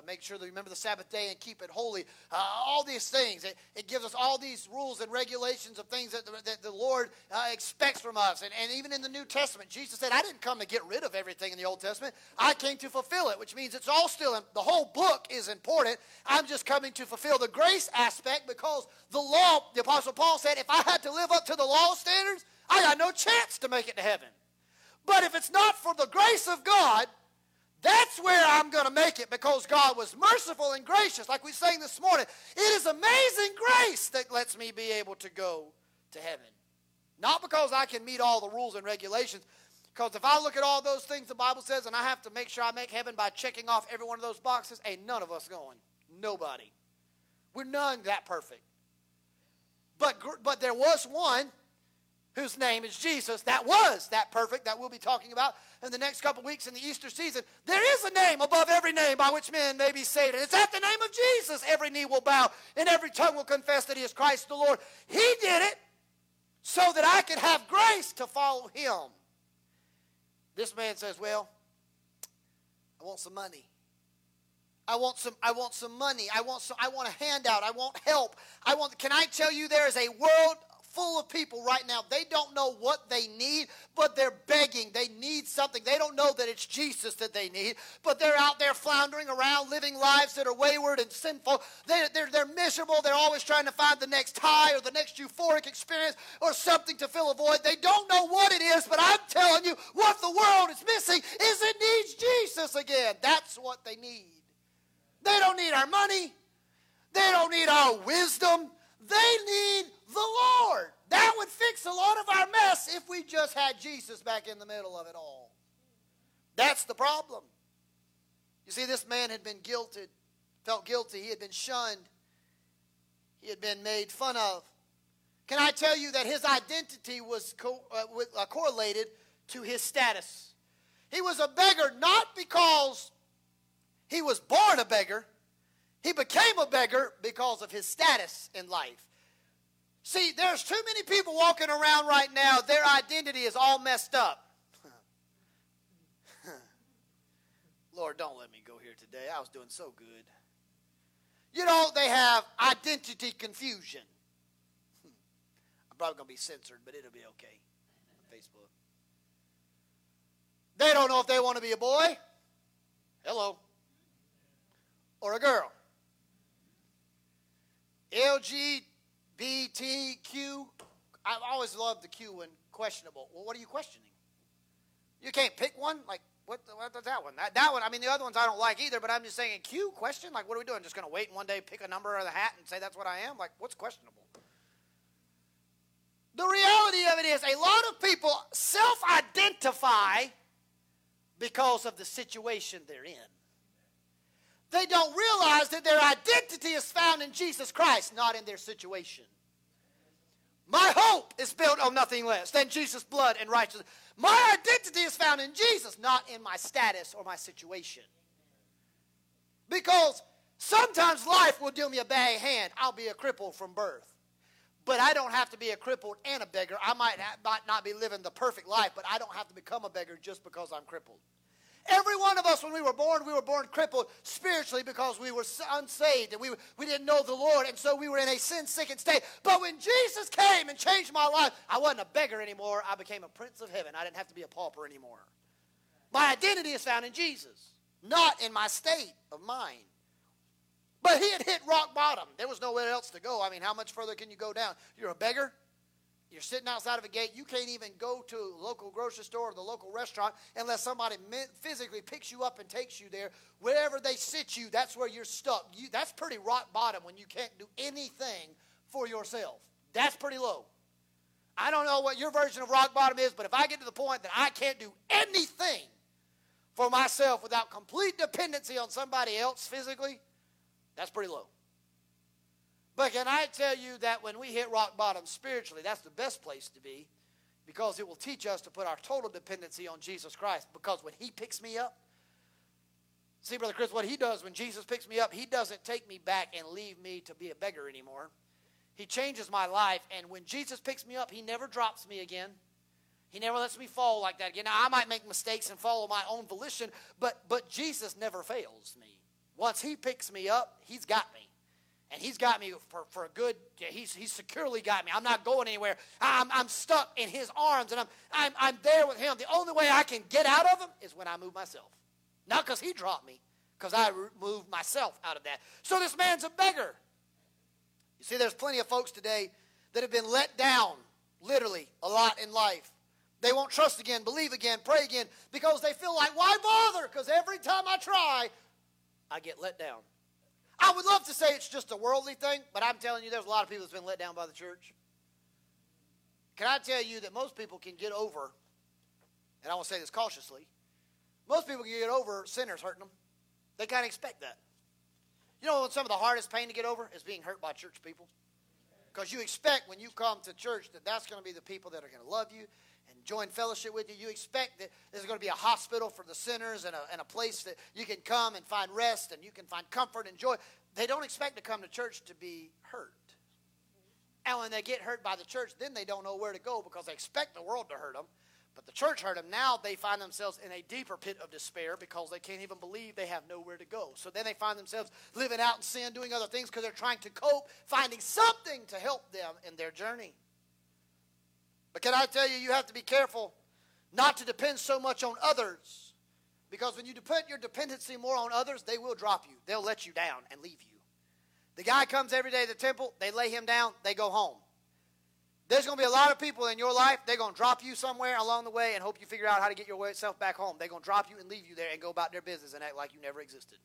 Make sure that you remember the Sabbath day and keep it holy. All these things. It gives us all these rules and regulations of things that the Lord expects from us. And even in the New Testament, Jesus said, I didn't come to get rid of everything in the Old Testament. I came to fulfill it, which means it's all still, the whole book is important. I'm just coming to fulfill the grace aspect, because the law, the Apostle Paul said, if I had to live up to the law standards, I got no chance to make it to heaven. But if it's not for the grace of God, that's where I'm going to make it, because God was merciful and gracious. Like we sang this morning, it is amazing grace that lets me be able to go to heaven. Not because I can meet all the rules and regulations, because if I look at all those things the Bible says and I have to make sure I make heaven by checking off every one of those boxes, ain't none of us going. Nobody. We're none that perfect. But there was one whose name is Jesus, that was that perfect, that we'll be talking about in the next couple weeks in the Easter season. There is a name above every name by which men may be saved. And it's at the name of Jesus every knee will bow and every tongue will confess that he is Christ the Lord. He did it so that I could have grace to follow him. This man says, well, I want some money. I want some money. I want a handout. I want help. Can I tell you, there is a world full of people right now, they don't know what they need, but they're begging. They need something. They don't know that it's Jesus that they need, but they're out there floundering around, living lives that are wayward and sinful. They're miserable. They're always trying to find the next high or the next euphoric experience or something to fill a void. They don't know what it is, but I'm telling you, what the world is missing is it needs Jesus again. That's what they need. They don't need our money. They don't need our wisdom. They need the Lord. That would fix a lot of our mess if we just had Jesus back in the middle of it all. That's the problem. You see, this man had been guilted, felt guilty. He had been shunned. He had been made fun of. Can I tell you that his identity was correlated to his status? He was a beggar not because he was born a beggar. He became a beggar because of his status in life. See, there's too many people walking around right now. Their identity is all messed up. Lord, don't let me go here today. I was doing so good. You know, they have identity confusion. I'm probably going to be censored, but it'll be okay on Facebook. They don't know if they want to be a boy. Hello. Or a girl. LGBTQ. I've always loved the Q one, questionable. Well, what are you questioning? You can't pick one? Like, what that one? That one, I mean, the other ones I don't like either, but I'm just saying, Q question? Like, what are we doing? Just going to wait and one day pick a number out of the hat and say that's what I am? Like, what's questionable? The reality of it is a lot of people self-identify because of the situation they're in. They don't realize that their identity is found in Jesus Christ, not in their situation. My hope is built on nothing less than Jesus' blood and righteousness. My identity is found in Jesus, not in my status or my situation. Because sometimes life will deal me a bad hand. I'll be a cripple from birth. But I don't have to be a crippled and a beggar. I might not be living the perfect life, but I don't have to become a beggar just because I'm crippled. Every one of us, when we were born crippled spiritually because we were unsaved and we didn't know the Lord, and so we were in a sin-sickened state. But when Jesus came and changed my life, I wasn't a beggar anymore. I became a prince of heaven. I didn't have to be a pauper anymore. My identity is found in Jesus, not in my state of mind. But he had hit rock bottom. There was nowhere else to go. I mean, how much further can you go down? You're a beggar. You're sitting outside of a gate. You can't even go to a local grocery store or the local restaurant unless somebody physically picks you up and takes you there. Wherever they sit you, that's where you're stuck. That's pretty rock bottom when you can't do anything for yourself. That's pretty low. I don't know what your version of rock bottom is, but if I get to the point that I can't do anything for myself without complete dependency on somebody else physically, that's pretty low. But can I tell you that when we hit rock bottom spiritually, that's the best place to be, because it will teach us to put our total dependency on Jesus Christ. Because when he picks me up, see, Brother Chris, what he does when Jesus picks me up, he doesn't take me back and leave me to be a beggar anymore. He changes my life, and when Jesus picks me up, he never drops me again. He never lets me fall like that again. Now, I might make mistakes and follow my own volition, but Jesus never fails me. Once he picks me up, he's got me. And he's got me for a good, he's securely got me. I'm not going anywhere. I'm stuck in his arms, and I'm there with him. The only way I can get out of him is when I move myself. Not because he dropped me, because I moved myself out of that. So this man's a beggar. You see, there's plenty of folks today that have been let down, literally, a lot in life. They won't trust again, believe again, pray again, because they feel like, why bother? Because every time I try, I get let down. I would love to say it's just a worldly thing, but I'm telling you, there's a lot of people that's been let down by the church. Can I tell you that most people can get over, and I want to say this cautiously, most people can get over sinners hurting them. They kind of expect that. You know what some of the hardest pain to get over is? Being hurt by church people. Because you expect when you come to church that that's going to be the people that are going to love you and join fellowship with you. You expect that there's going to be a hospital for the sinners and a place that you can come and find rest and you can find comfort and joy. They don't expect to come to church to be hurt. And when they get hurt by the church, then they don't know where to go because they expect the world to hurt them. But the church hurt them. Now they find themselves in a deeper pit of despair because they can't even believe they have nowhere to go. So then they find themselves living out in sin, doing other things because they're trying to cope, finding something to help them in their journey. But can I tell you, you have to be careful not to depend so much on others, because when you put your dependency more on others, they will drop you. They'll let you down and leave you. The guy comes every day to the temple. They lay him down. They go home. There's going to be a lot of people in your life. They're going to drop you somewhere along the way and hope you figure out how to get yourself back home. They're going to drop you and leave you there and go about their business and act like you never existed.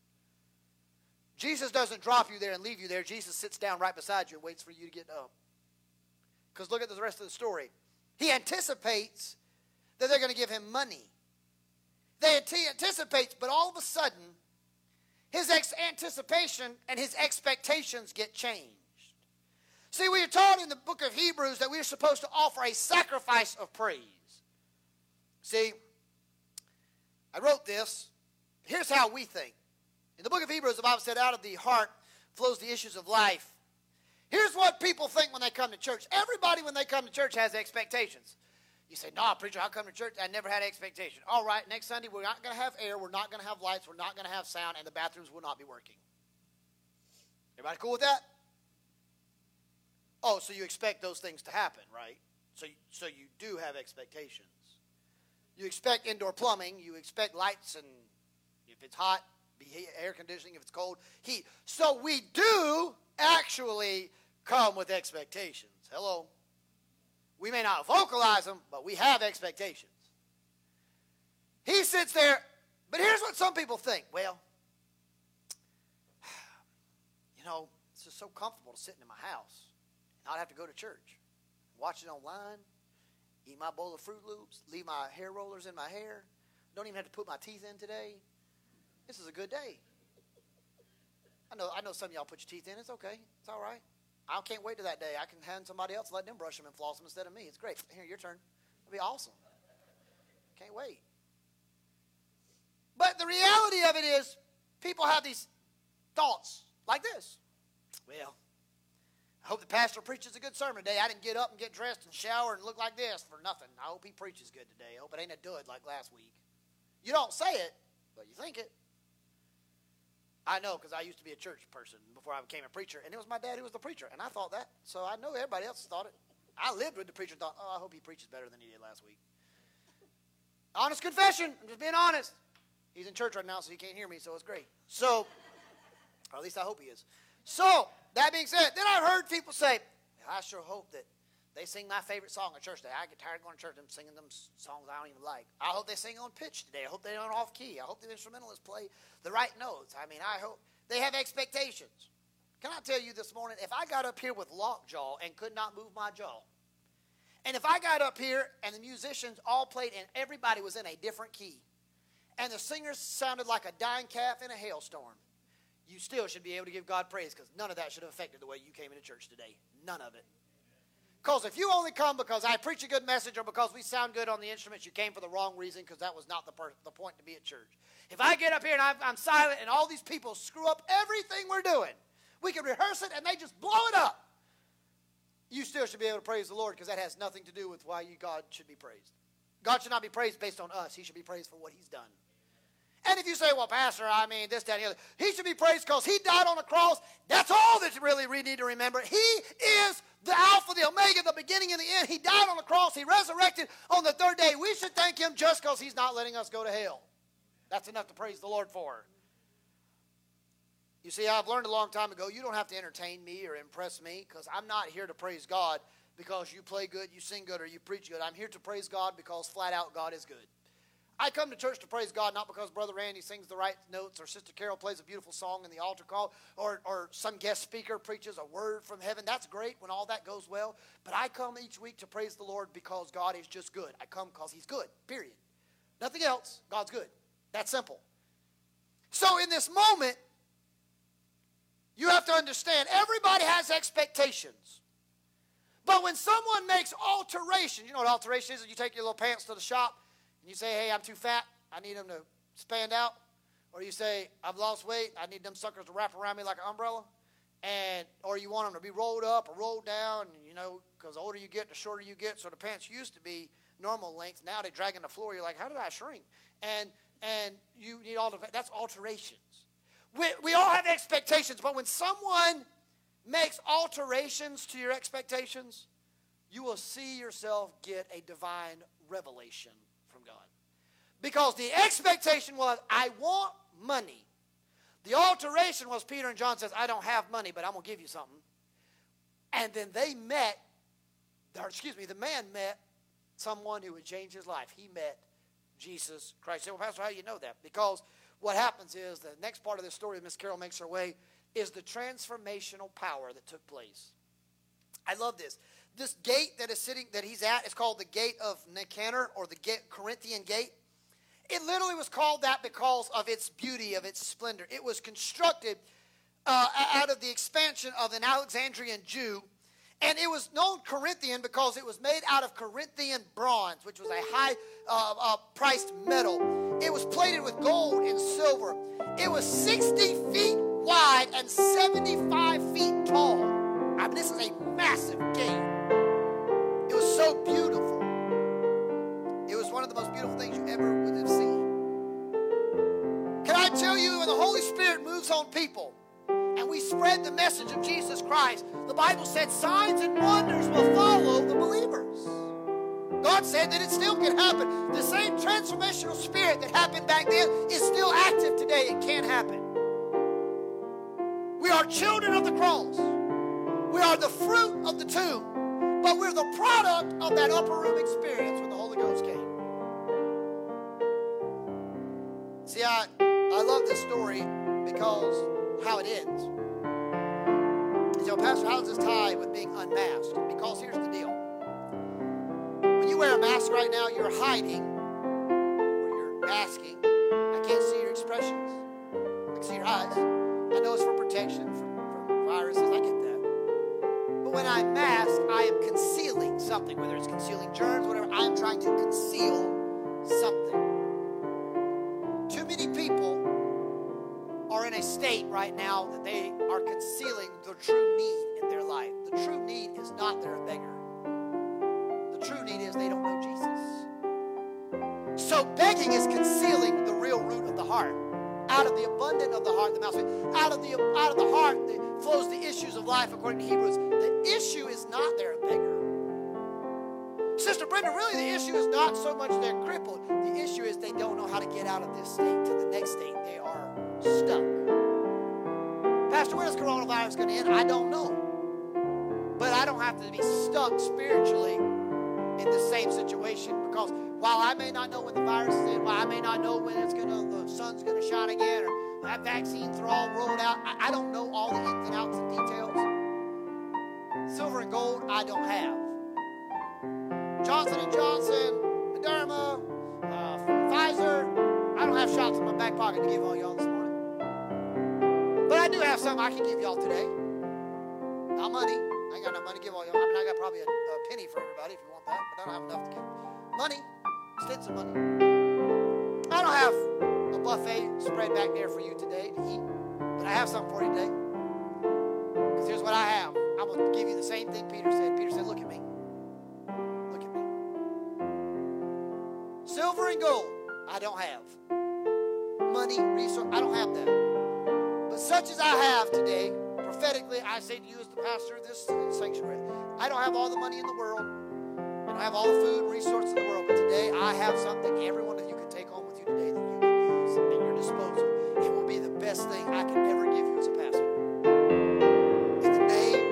Jesus doesn't drop you there and leave you there. Jesus sits down right beside you and waits for you to get up. Because look at the rest of the story. He anticipates that they're going to give him money. He anticipates, but all of a sudden, his anticipation and his expectations get changed. See, we are taught in the book of Hebrews that we are supposed to offer a sacrifice of praise. See, I wrote this. Here's how we think. In the book of Hebrews, the Bible said, out of the heart flows the issues of life. Here's what people think when they come to church. Everybody, when they come to church, has expectations. You say, no, preacher, I come to church, I never had an expectation. All right, next Sunday, we're not going to have air, we're not going to have lights, we're not going to have sound, and the bathrooms will not be working. Everybody cool with that? Oh, so you expect those things to happen, right? So you do have expectations. You expect indoor plumbing, you expect lights, and if it's hot, be air conditioning, if it's cold, heat. So we do actually come with expectations. Hello? We may not vocalize them, but we have expectations. He sits there, but here's what some people think. Well, you know, it's just so comfortable to sit in my house and not have to go to church, watch it online, eat my bowl of Fruit Loops, leave my hair rollers in my hair, don't even have to put my teeth in today. This is a good day. I know some of y'all put your teeth in. It's okay. It's all right. I can't wait to that day. I can hand somebody else and let them brush them and floss them instead of me. It's great. Here, your turn. It'll be awesome. Can't wait. But the reality of it is people have these thoughts like this. Well, I hope the pastor preaches a good sermon today. I didn't get up and get dressed and shower and look like this for nothing. I hope he preaches good today. I hope it ain't a dud like last week. You don't say it, but you think it. I know, because I used to be a church person before I became a preacher, and it was my dad who was the preacher, and I thought that, so I know everybody else thought it. I lived with the preacher and thought, oh, I hope he preaches better than he did last week. Honest confession. I'm just being honest. He's in church right now, so he can't hear me, so it's great. So, or at least I hope he is. So, that being said, then I've heard people say, I sure hope that they sing my favorite song at church today. I get tired of going to church and singing them songs I don't even like. I hope they sing on pitch today. I hope they aren't off key. I hope the instrumentalists play the right notes. I mean, I hope they have expectations. Can I tell you this morning, if I got up here with lockjaw and could not move my jaw, and if I got up here and the musicians all played and everybody was in a different key, and the singers sounded like a dying calf in a hailstorm, you still should be able to give God praise, because none of that should have affected the way you came into church today. None of it. Because if you only come because I preach a good message or because we sound good on the instruments, you came for the wrong reason, because that was not the point to be at church. If I get up here and I'm silent and all these people screw up everything we're doing, we can rehearse it and they just blow it up, you still should be able to praise the Lord, because that has nothing to do with why God should be praised. God should not be praised based on us. He should be praised for what he's done. And if you say, well, pastor, I mean this, that, and the other, he should be praised because he died on the cross. That's all that you really need to remember. He is the Alpha, the Omega, the beginning and the end. He died on the cross. He resurrected on the third day. We should thank him just because he's not letting us go to hell. That's enough to praise the Lord for. You see, I've learned a long time ago, you don't have to entertain me or impress me, because I'm not here to praise God because you play good, you sing good, or you preach good. I'm here to praise God because flat out God is good. I come to church to praise God, not because Brother Randy sings the right notes or Sister Carol plays a beautiful song in the altar call or some guest speaker preaches a word from heaven. That's great when all that goes well. But I come each week to praise the Lord because God is just good. I come because he's good, period. Nothing else. God's good. That's simple. So in this moment, you have to understand everybody has expectations. But when someone makes alteration, you know what alteration is? You take your little pants to the shop. You say, hey, I'm too fat, I need them to expand out. Or you say, I've lost weight, I need them suckers to wrap around me like an umbrella. Or you want them to be rolled up or rolled down, and, you know, because the older you get, the shorter you get. So the pants used to be normal length. Now they're dragging the floor. You're like, how did I shrink? And you need all the – that's alterations. We all have expectations, but when someone makes alterations to your expectations, you will see yourself get a divine revelation. Because the expectation was, I want money. The alteration was, Peter and John says, I don't have money, but I'm going to give you something. And then the man met someone who would change his life. He met Jesus Christ. You say, well, pastor, how do you know that? Because what happens is, the next part of this story, Miss Carol makes her way, is the transformational power that took place. I love this. This gate that he's at, is called the Gate of Nicanor, or the Corinthian Gate. It literally was called that because of its beauty, of its splendor. It was constructed out of the expansion of an Alexandrian Jew. And it was known Corinthian because it was made out of Corinthian bronze, which was a high-priced metal. It was plated with gold and silver. It was 60 feet wide and 75 feet tall. I mean, this is a massive gate. It was so beautiful. It was one of the most beautiful things you ever would have seen. Can I tell you, when the Holy Spirit moves on people, and we spread the message of Jesus Christ, the Bible said signs and wonders will follow the believers. God said that it still can happen. The same transformational spirit that happened back then is still active today. It can happen. We are children of the cross. We are the fruit of the tomb. But we're the product of that upper room experience when the Holy Ghost came. See, I love this story because how it ends. You know, Pastor, how does this tie with being unmasked? Because here's the deal. When you wear a mask right now, you're hiding or you're masking. I can't see your expressions. I can see your eyes. I know it's for protection from viruses. I get that. But when I mask, I am concealing something, whether it's concealing germs, whatever. I am trying to conceal something. Too many people are in a state right now that they are concealing the true need in their life. The true need is not they're a beggar. The true need is they don't know Jesus. So begging is concealing the real root of the heart. Out of the abundance of the heart, the mouth speaks. Out of the heart flows the issues of life, according to Hebrews. The issue is not they're a beggar. Sister Brenda, really the issue is not so much they're crippled. The issue is they don't know how to get out of this state to the next state. They are stuck. Pastor, where is coronavirus going to end? I don't know. But I don't have to be stuck spiritually in the same situation, because while I may not know when the virus is in, while I may not know when the sun's going to shine again, or that vaccines are all rolled out, I don't know all the ins and outs and details. Silver and gold, I don't have. Johnson and Johnson, Moderna, Pfizer, I don't have shots in my back pocket to give all y'all this morning. But I do have something I can give y'all today. Not money. I ain't got no money to give all y'all. I mean, I got probably a penny for everybody if you want that. But I don't have enough to give. Money. Stints of money. I don't have a buffet spread back there for you today to eat. But I have something for you today. Because here's what I have. I'm going to give you the same thing Peter said. Peter said, look at me. Look at me. Silver and gold, I don't have. Money, resource, I don't have that. Such as I have today, prophetically, I say to you as the pastor of this sanctuary, I don't have all the money in the world. I don't have all the food and resources in the world. But today, I have something every one of you can take home with you today that you can use at your disposal. It will be the best thing I can ever give you as a pastor. In the name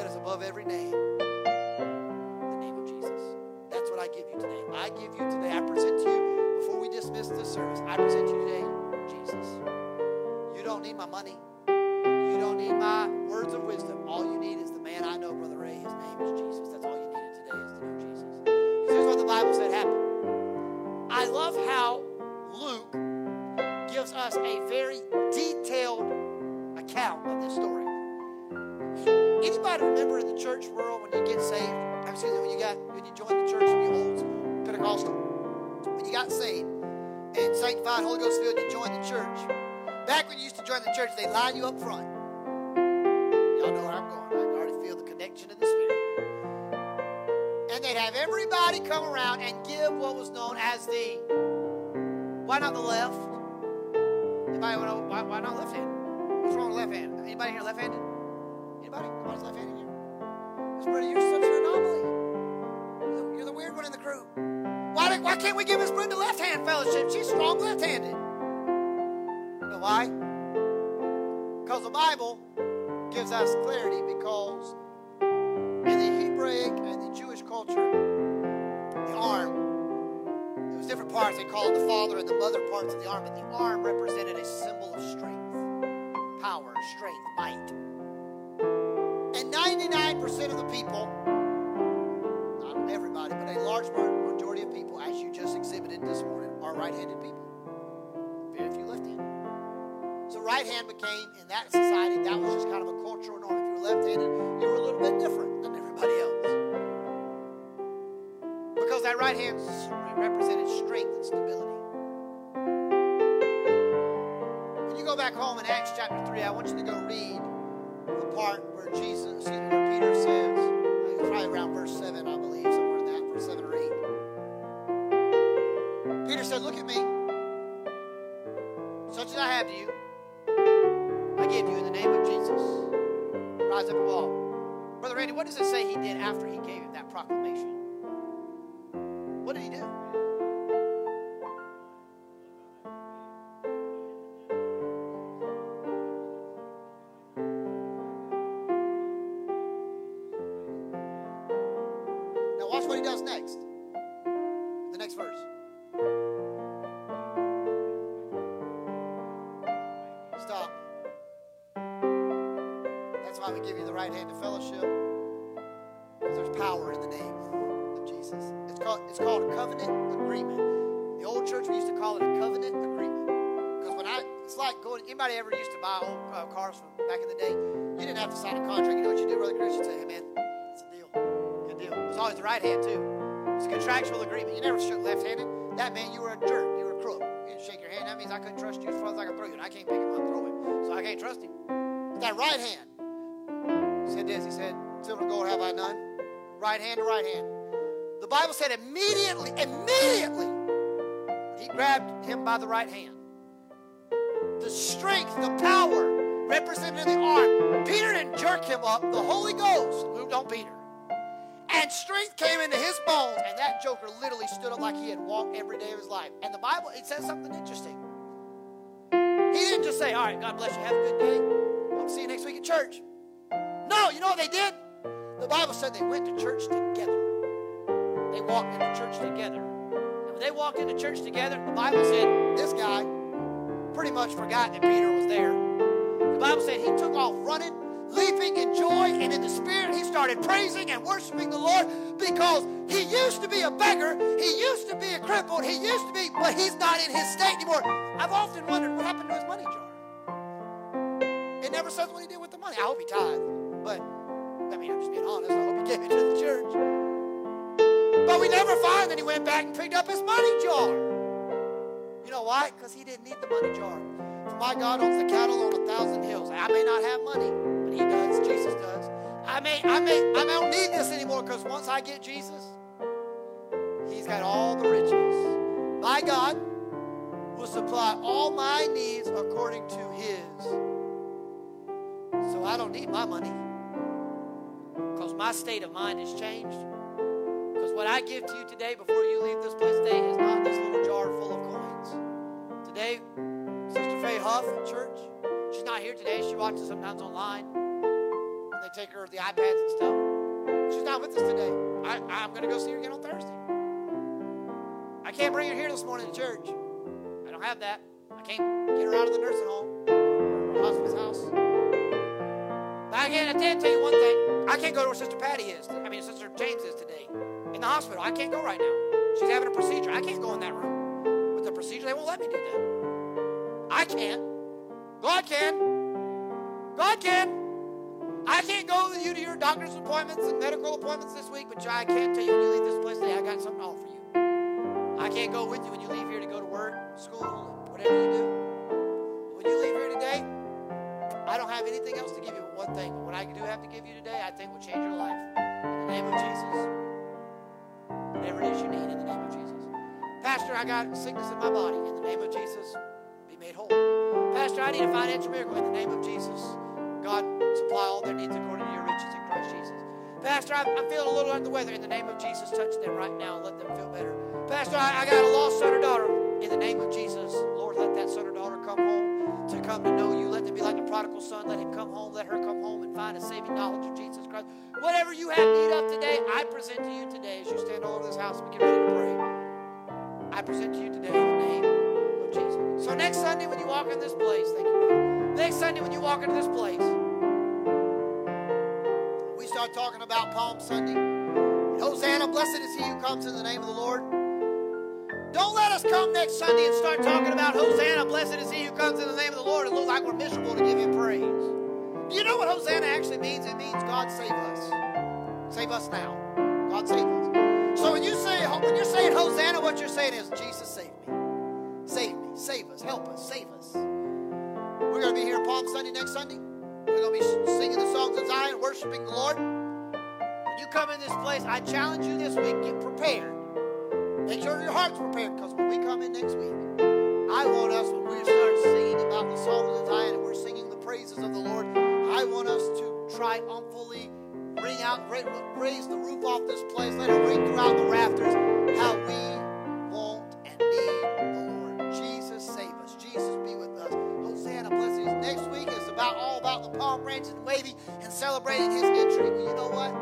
that is above every name, the name of Jesus. That's what I give you today. I give you today, I present to you, before we dismiss this service, I present you today, Jesus. You don't need my money. You don't need my words of wisdom. All you need is the man I know, Brother Ray. His name is Jesus. That's all you needed today is to know Jesus. Here's what the Bible said happened. I love how Luke gives us a very detailed account of this story. Anybody remember in the church world when you get saved? Excuse me, when you join the church in the old school, Pentecostal. When you got saved and sanctified, Holy Ghost filled, you joined the church. Back when you used to join the church, they line you up front. Y'all know where I'm going. I can already feel the connection in the spirit. And they'd have everybody come around and give what was known as the, why not the left? Anybody want to, why not left hand? What's wrong with left hand? Anybody here left-handed? Anybody? Nobody's left-handed here? That's Brenda, you're such an anomaly. You're the weird one in the crew. Why can't we give Miss Brenda left-hand fellowship? She's strong left-handed. Why? Because the Bible gives us clarity, because in the Hebraic and the Jewish culture, the arm, there was different parts. They called the father and the mother parts of the arm, but the arm represented a symbol of strength, power, strength, might. And 99% of the people, not everybody, but a large majority of people, as you just exhibited this morning, are are right-handed people. Very few left-handed. So right-hand became, in that society, that was just kind of a cultural norm. If you were left-handed, you were a little bit different than everybody else. Because that right hand represented strength and stability. When you go back home in Acts chapter 3, I want you to go read the part where where Peter says, probably around verse 7, I believe, somewhere in that, verse 7 or 8. Peter said, look at me. Such as I have to you, I give you in the name of Jesus. Rise up and walk. Brother Randy, what does it say he did after he gave him that proclamation? What did he do? Right hand to right hand. The Bible said immediately, he grabbed him by the right hand. The strength, the power represented in the arm. Peter didn't jerk him up. The Holy Ghost moved on Peter. And strength came into his bones, and that joker literally stood up like he had walked every day of his life. And the Bible, it says something interesting. He didn't just say, all right, God bless you, have a good day. I'll see you next week at church. No, you know what they did? The Bible said they went to church together. They walked into church together. And when they walked into church together, the Bible said this guy pretty much forgot that Peter was there. The Bible said he took off running, leaping in joy, and in the Spirit he started praising and worshiping the Lord because he used to be a beggar, he used to be a crippled, but he's not in his state anymore. I've often wondered what happened to his money jar. It never says what he did with the money. I hope he tithed, but... I mean, I'm just being honest. I hope he gave it to the church. But we never find that he went back and picked up his money jar. You know why? Because he didn't need the money jar. For my God owns the cattle on 1,000 hills. I may not have money, but he does. Jesus does. I don't need this anymore because once I get Jesus, he's got all the riches. My God will supply all my needs according to his. So I don't need my money. Because my state of mind has changed. Because what I give to you today before you leave this place today is not this little jar full of coins. Today, Sister Faye Huff at church, she's not here today. She watches sometimes online. And they take her the iPads and stuff. She's not with us today. I'm going to go see her again on Thursday. I can't bring her here this morning to church. I don't have that. I can't get her out of the nursing home or her husband's house. But I can tell you one thing. I can't go to where Sister Patty is. Sister James is today in the hospital. I can't go right now. She's having a procedure. I can't go in that room. With the procedure, they won't let me do that. I can't. God can. God can. I can't go with you to your doctor's appointments and medical appointments this week, but I can tell you when you leave this place today, I got something to offer you. I can't go with you when you leave here to go to work, school, whatever you do. When you leave here today, I don't have anything else to give you but one thing. But what I do have to give you today, I think will change your life. In the name of Jesus. Whatever it is you need, in the name of Jesus. Pastor, I got sickness in my body. In the name of Jesus, be made whole. Pastor, I need a financial miracle. In the name of Jesus, God supply all their needs according to your riches in Christ Jesus. Pastor, I'm feeling a little under the weather. In the name of Jesus, touch them right now and let them feel better. Pastor, I got a lost son or daughter. In the name of Jesus, Lord, let that son or daughter come home. To come to know you. Let them be like the prodigal son. Let him come home. Let her come home and find a saving knowledge of Jesus Christ. Whatever you have need of today, I present to you today as you stand all over this house and we get ready to pray. I present to you today in the name of Jesus. So next Sunday when you walk in this place, thank you, brother. Next Sunday when you walk into this place, we start talking about Palm Sunday. Hosanna, blessed is he who comes in the name of the Lord. Don't let us come next Sunday and start talking about Hosanna, blessed is he who comes in the name of the Lord, and look like we're miserable to give him praise. Do you know what Hosanna actually means? It means God save us. Save us now. God save us. So when you're saying Hosanna, what you're saying is, Jesus, save me. Save me. Save us. Help us. Save us. We're going to be here Palm Sunday next Sunday. We're going to be singing the songs of Zion, worshiping the Lord. When you come in this place, I challenge you this week, get prepared. Make sure your heart's prepared, because when we come in next week, I want us, when we start singing about the songs of Zion and we're singing the praises of the Lord, I want us to triumphantly raise the roof off this place, let it ring throughout the rafters, how we want and need the Lord. Jesus, save us. Jesus, be with us. Hosanna, blessed is. Next week is all about the palm branches and waving and celebrating his entry. Well, you know what?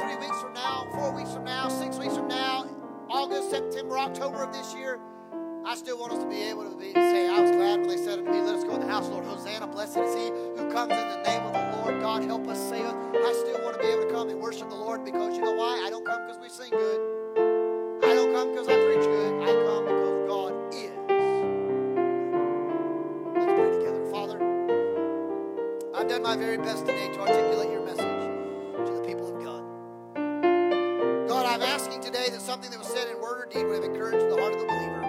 In 3 weeks from now, 4 weeks from now, 6 weeks from now, August, September, October of this year, I still want us to be able to say, I was glad when they said unto me, let us go to the house of the Lord. Hosanna, blessed is he who comes in the name of the Lord. God, help us, save us. I still want to be able to come and worship the Lord, because you know why? I don't come because we sing good. I don't come because I preach good. I come because God is. Let's pray together. Father, I've done my very best today to articulate your message to the people of God. God, I'm asking today that something that was said in word or deed would have encouraged the heart of the believer.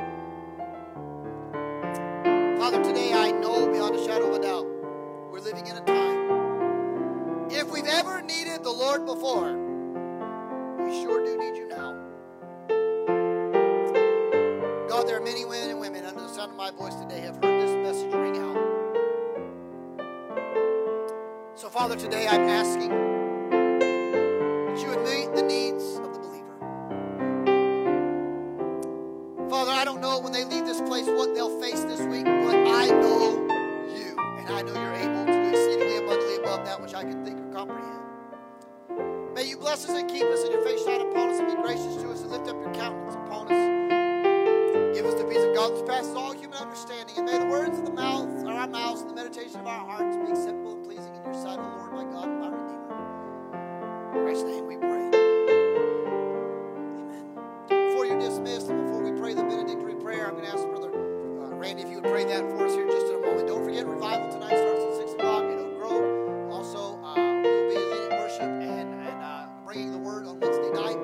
Father, today I know beyond a shadow of a doubt we're living in a time. If we've ever needed the Lord before, we sure do need you now. God, there are many men and women under the sound of my voice today have heard this message ring out. So, Father, today I'm asking that you would meet the needs of the believer. Father, I don't know when they leave this place what they'll face this week, but I know you, and I know you're able to do exceedingly abundantly above that which I can think or comprehend. May you bless us and keep us, and your face shine upon us, and be gracious to us, and lift up your countenance upon us. Give us the peace of God that passes all human understanding, and may the words of our mouths and the meditation of our hearts be acceptable and pleasing in your sight, O Lord, my God and my Redeemer. In Christ's name we pray. Dismissed, and before we pray the benedictory prayer, I'm going to ask Brother Randy if you would pray that for us here just in a moment. Don't forget, revival tonight starts at 6 o'clock in Oak Grove. Also, we'll be leading worship and bringing the word on Wednesday night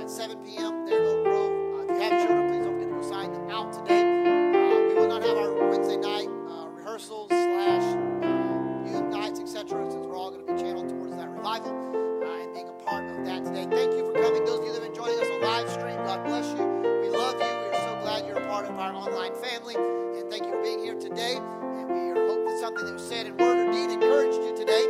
at 7 p.m. there in Oak Grove. If you have children, please don't forget to go sign them out today. We will not have our Wednesday night rehearsals / youth nights, etc., since we're all going to be channeled towards that revival and being a part of that today. Thank you for coming. Those of you that have been joining us on live stream, God bless you. We love you. We're so glad you're a part of our online family. And thank you for being here today. And we hope that something that was said in word or deed encouraged you today.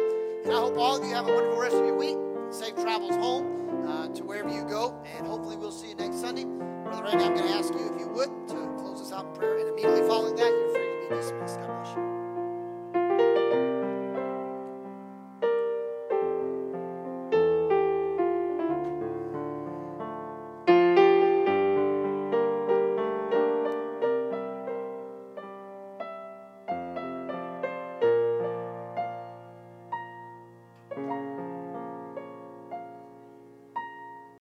And I hope all of you have a wonderful rest of your week. Safe travels home to wherever you go. And hopefully we'll see you next Sunday. Brother Randy, I'm going to ask you, if you would, to close us out in prayer and immediately follow.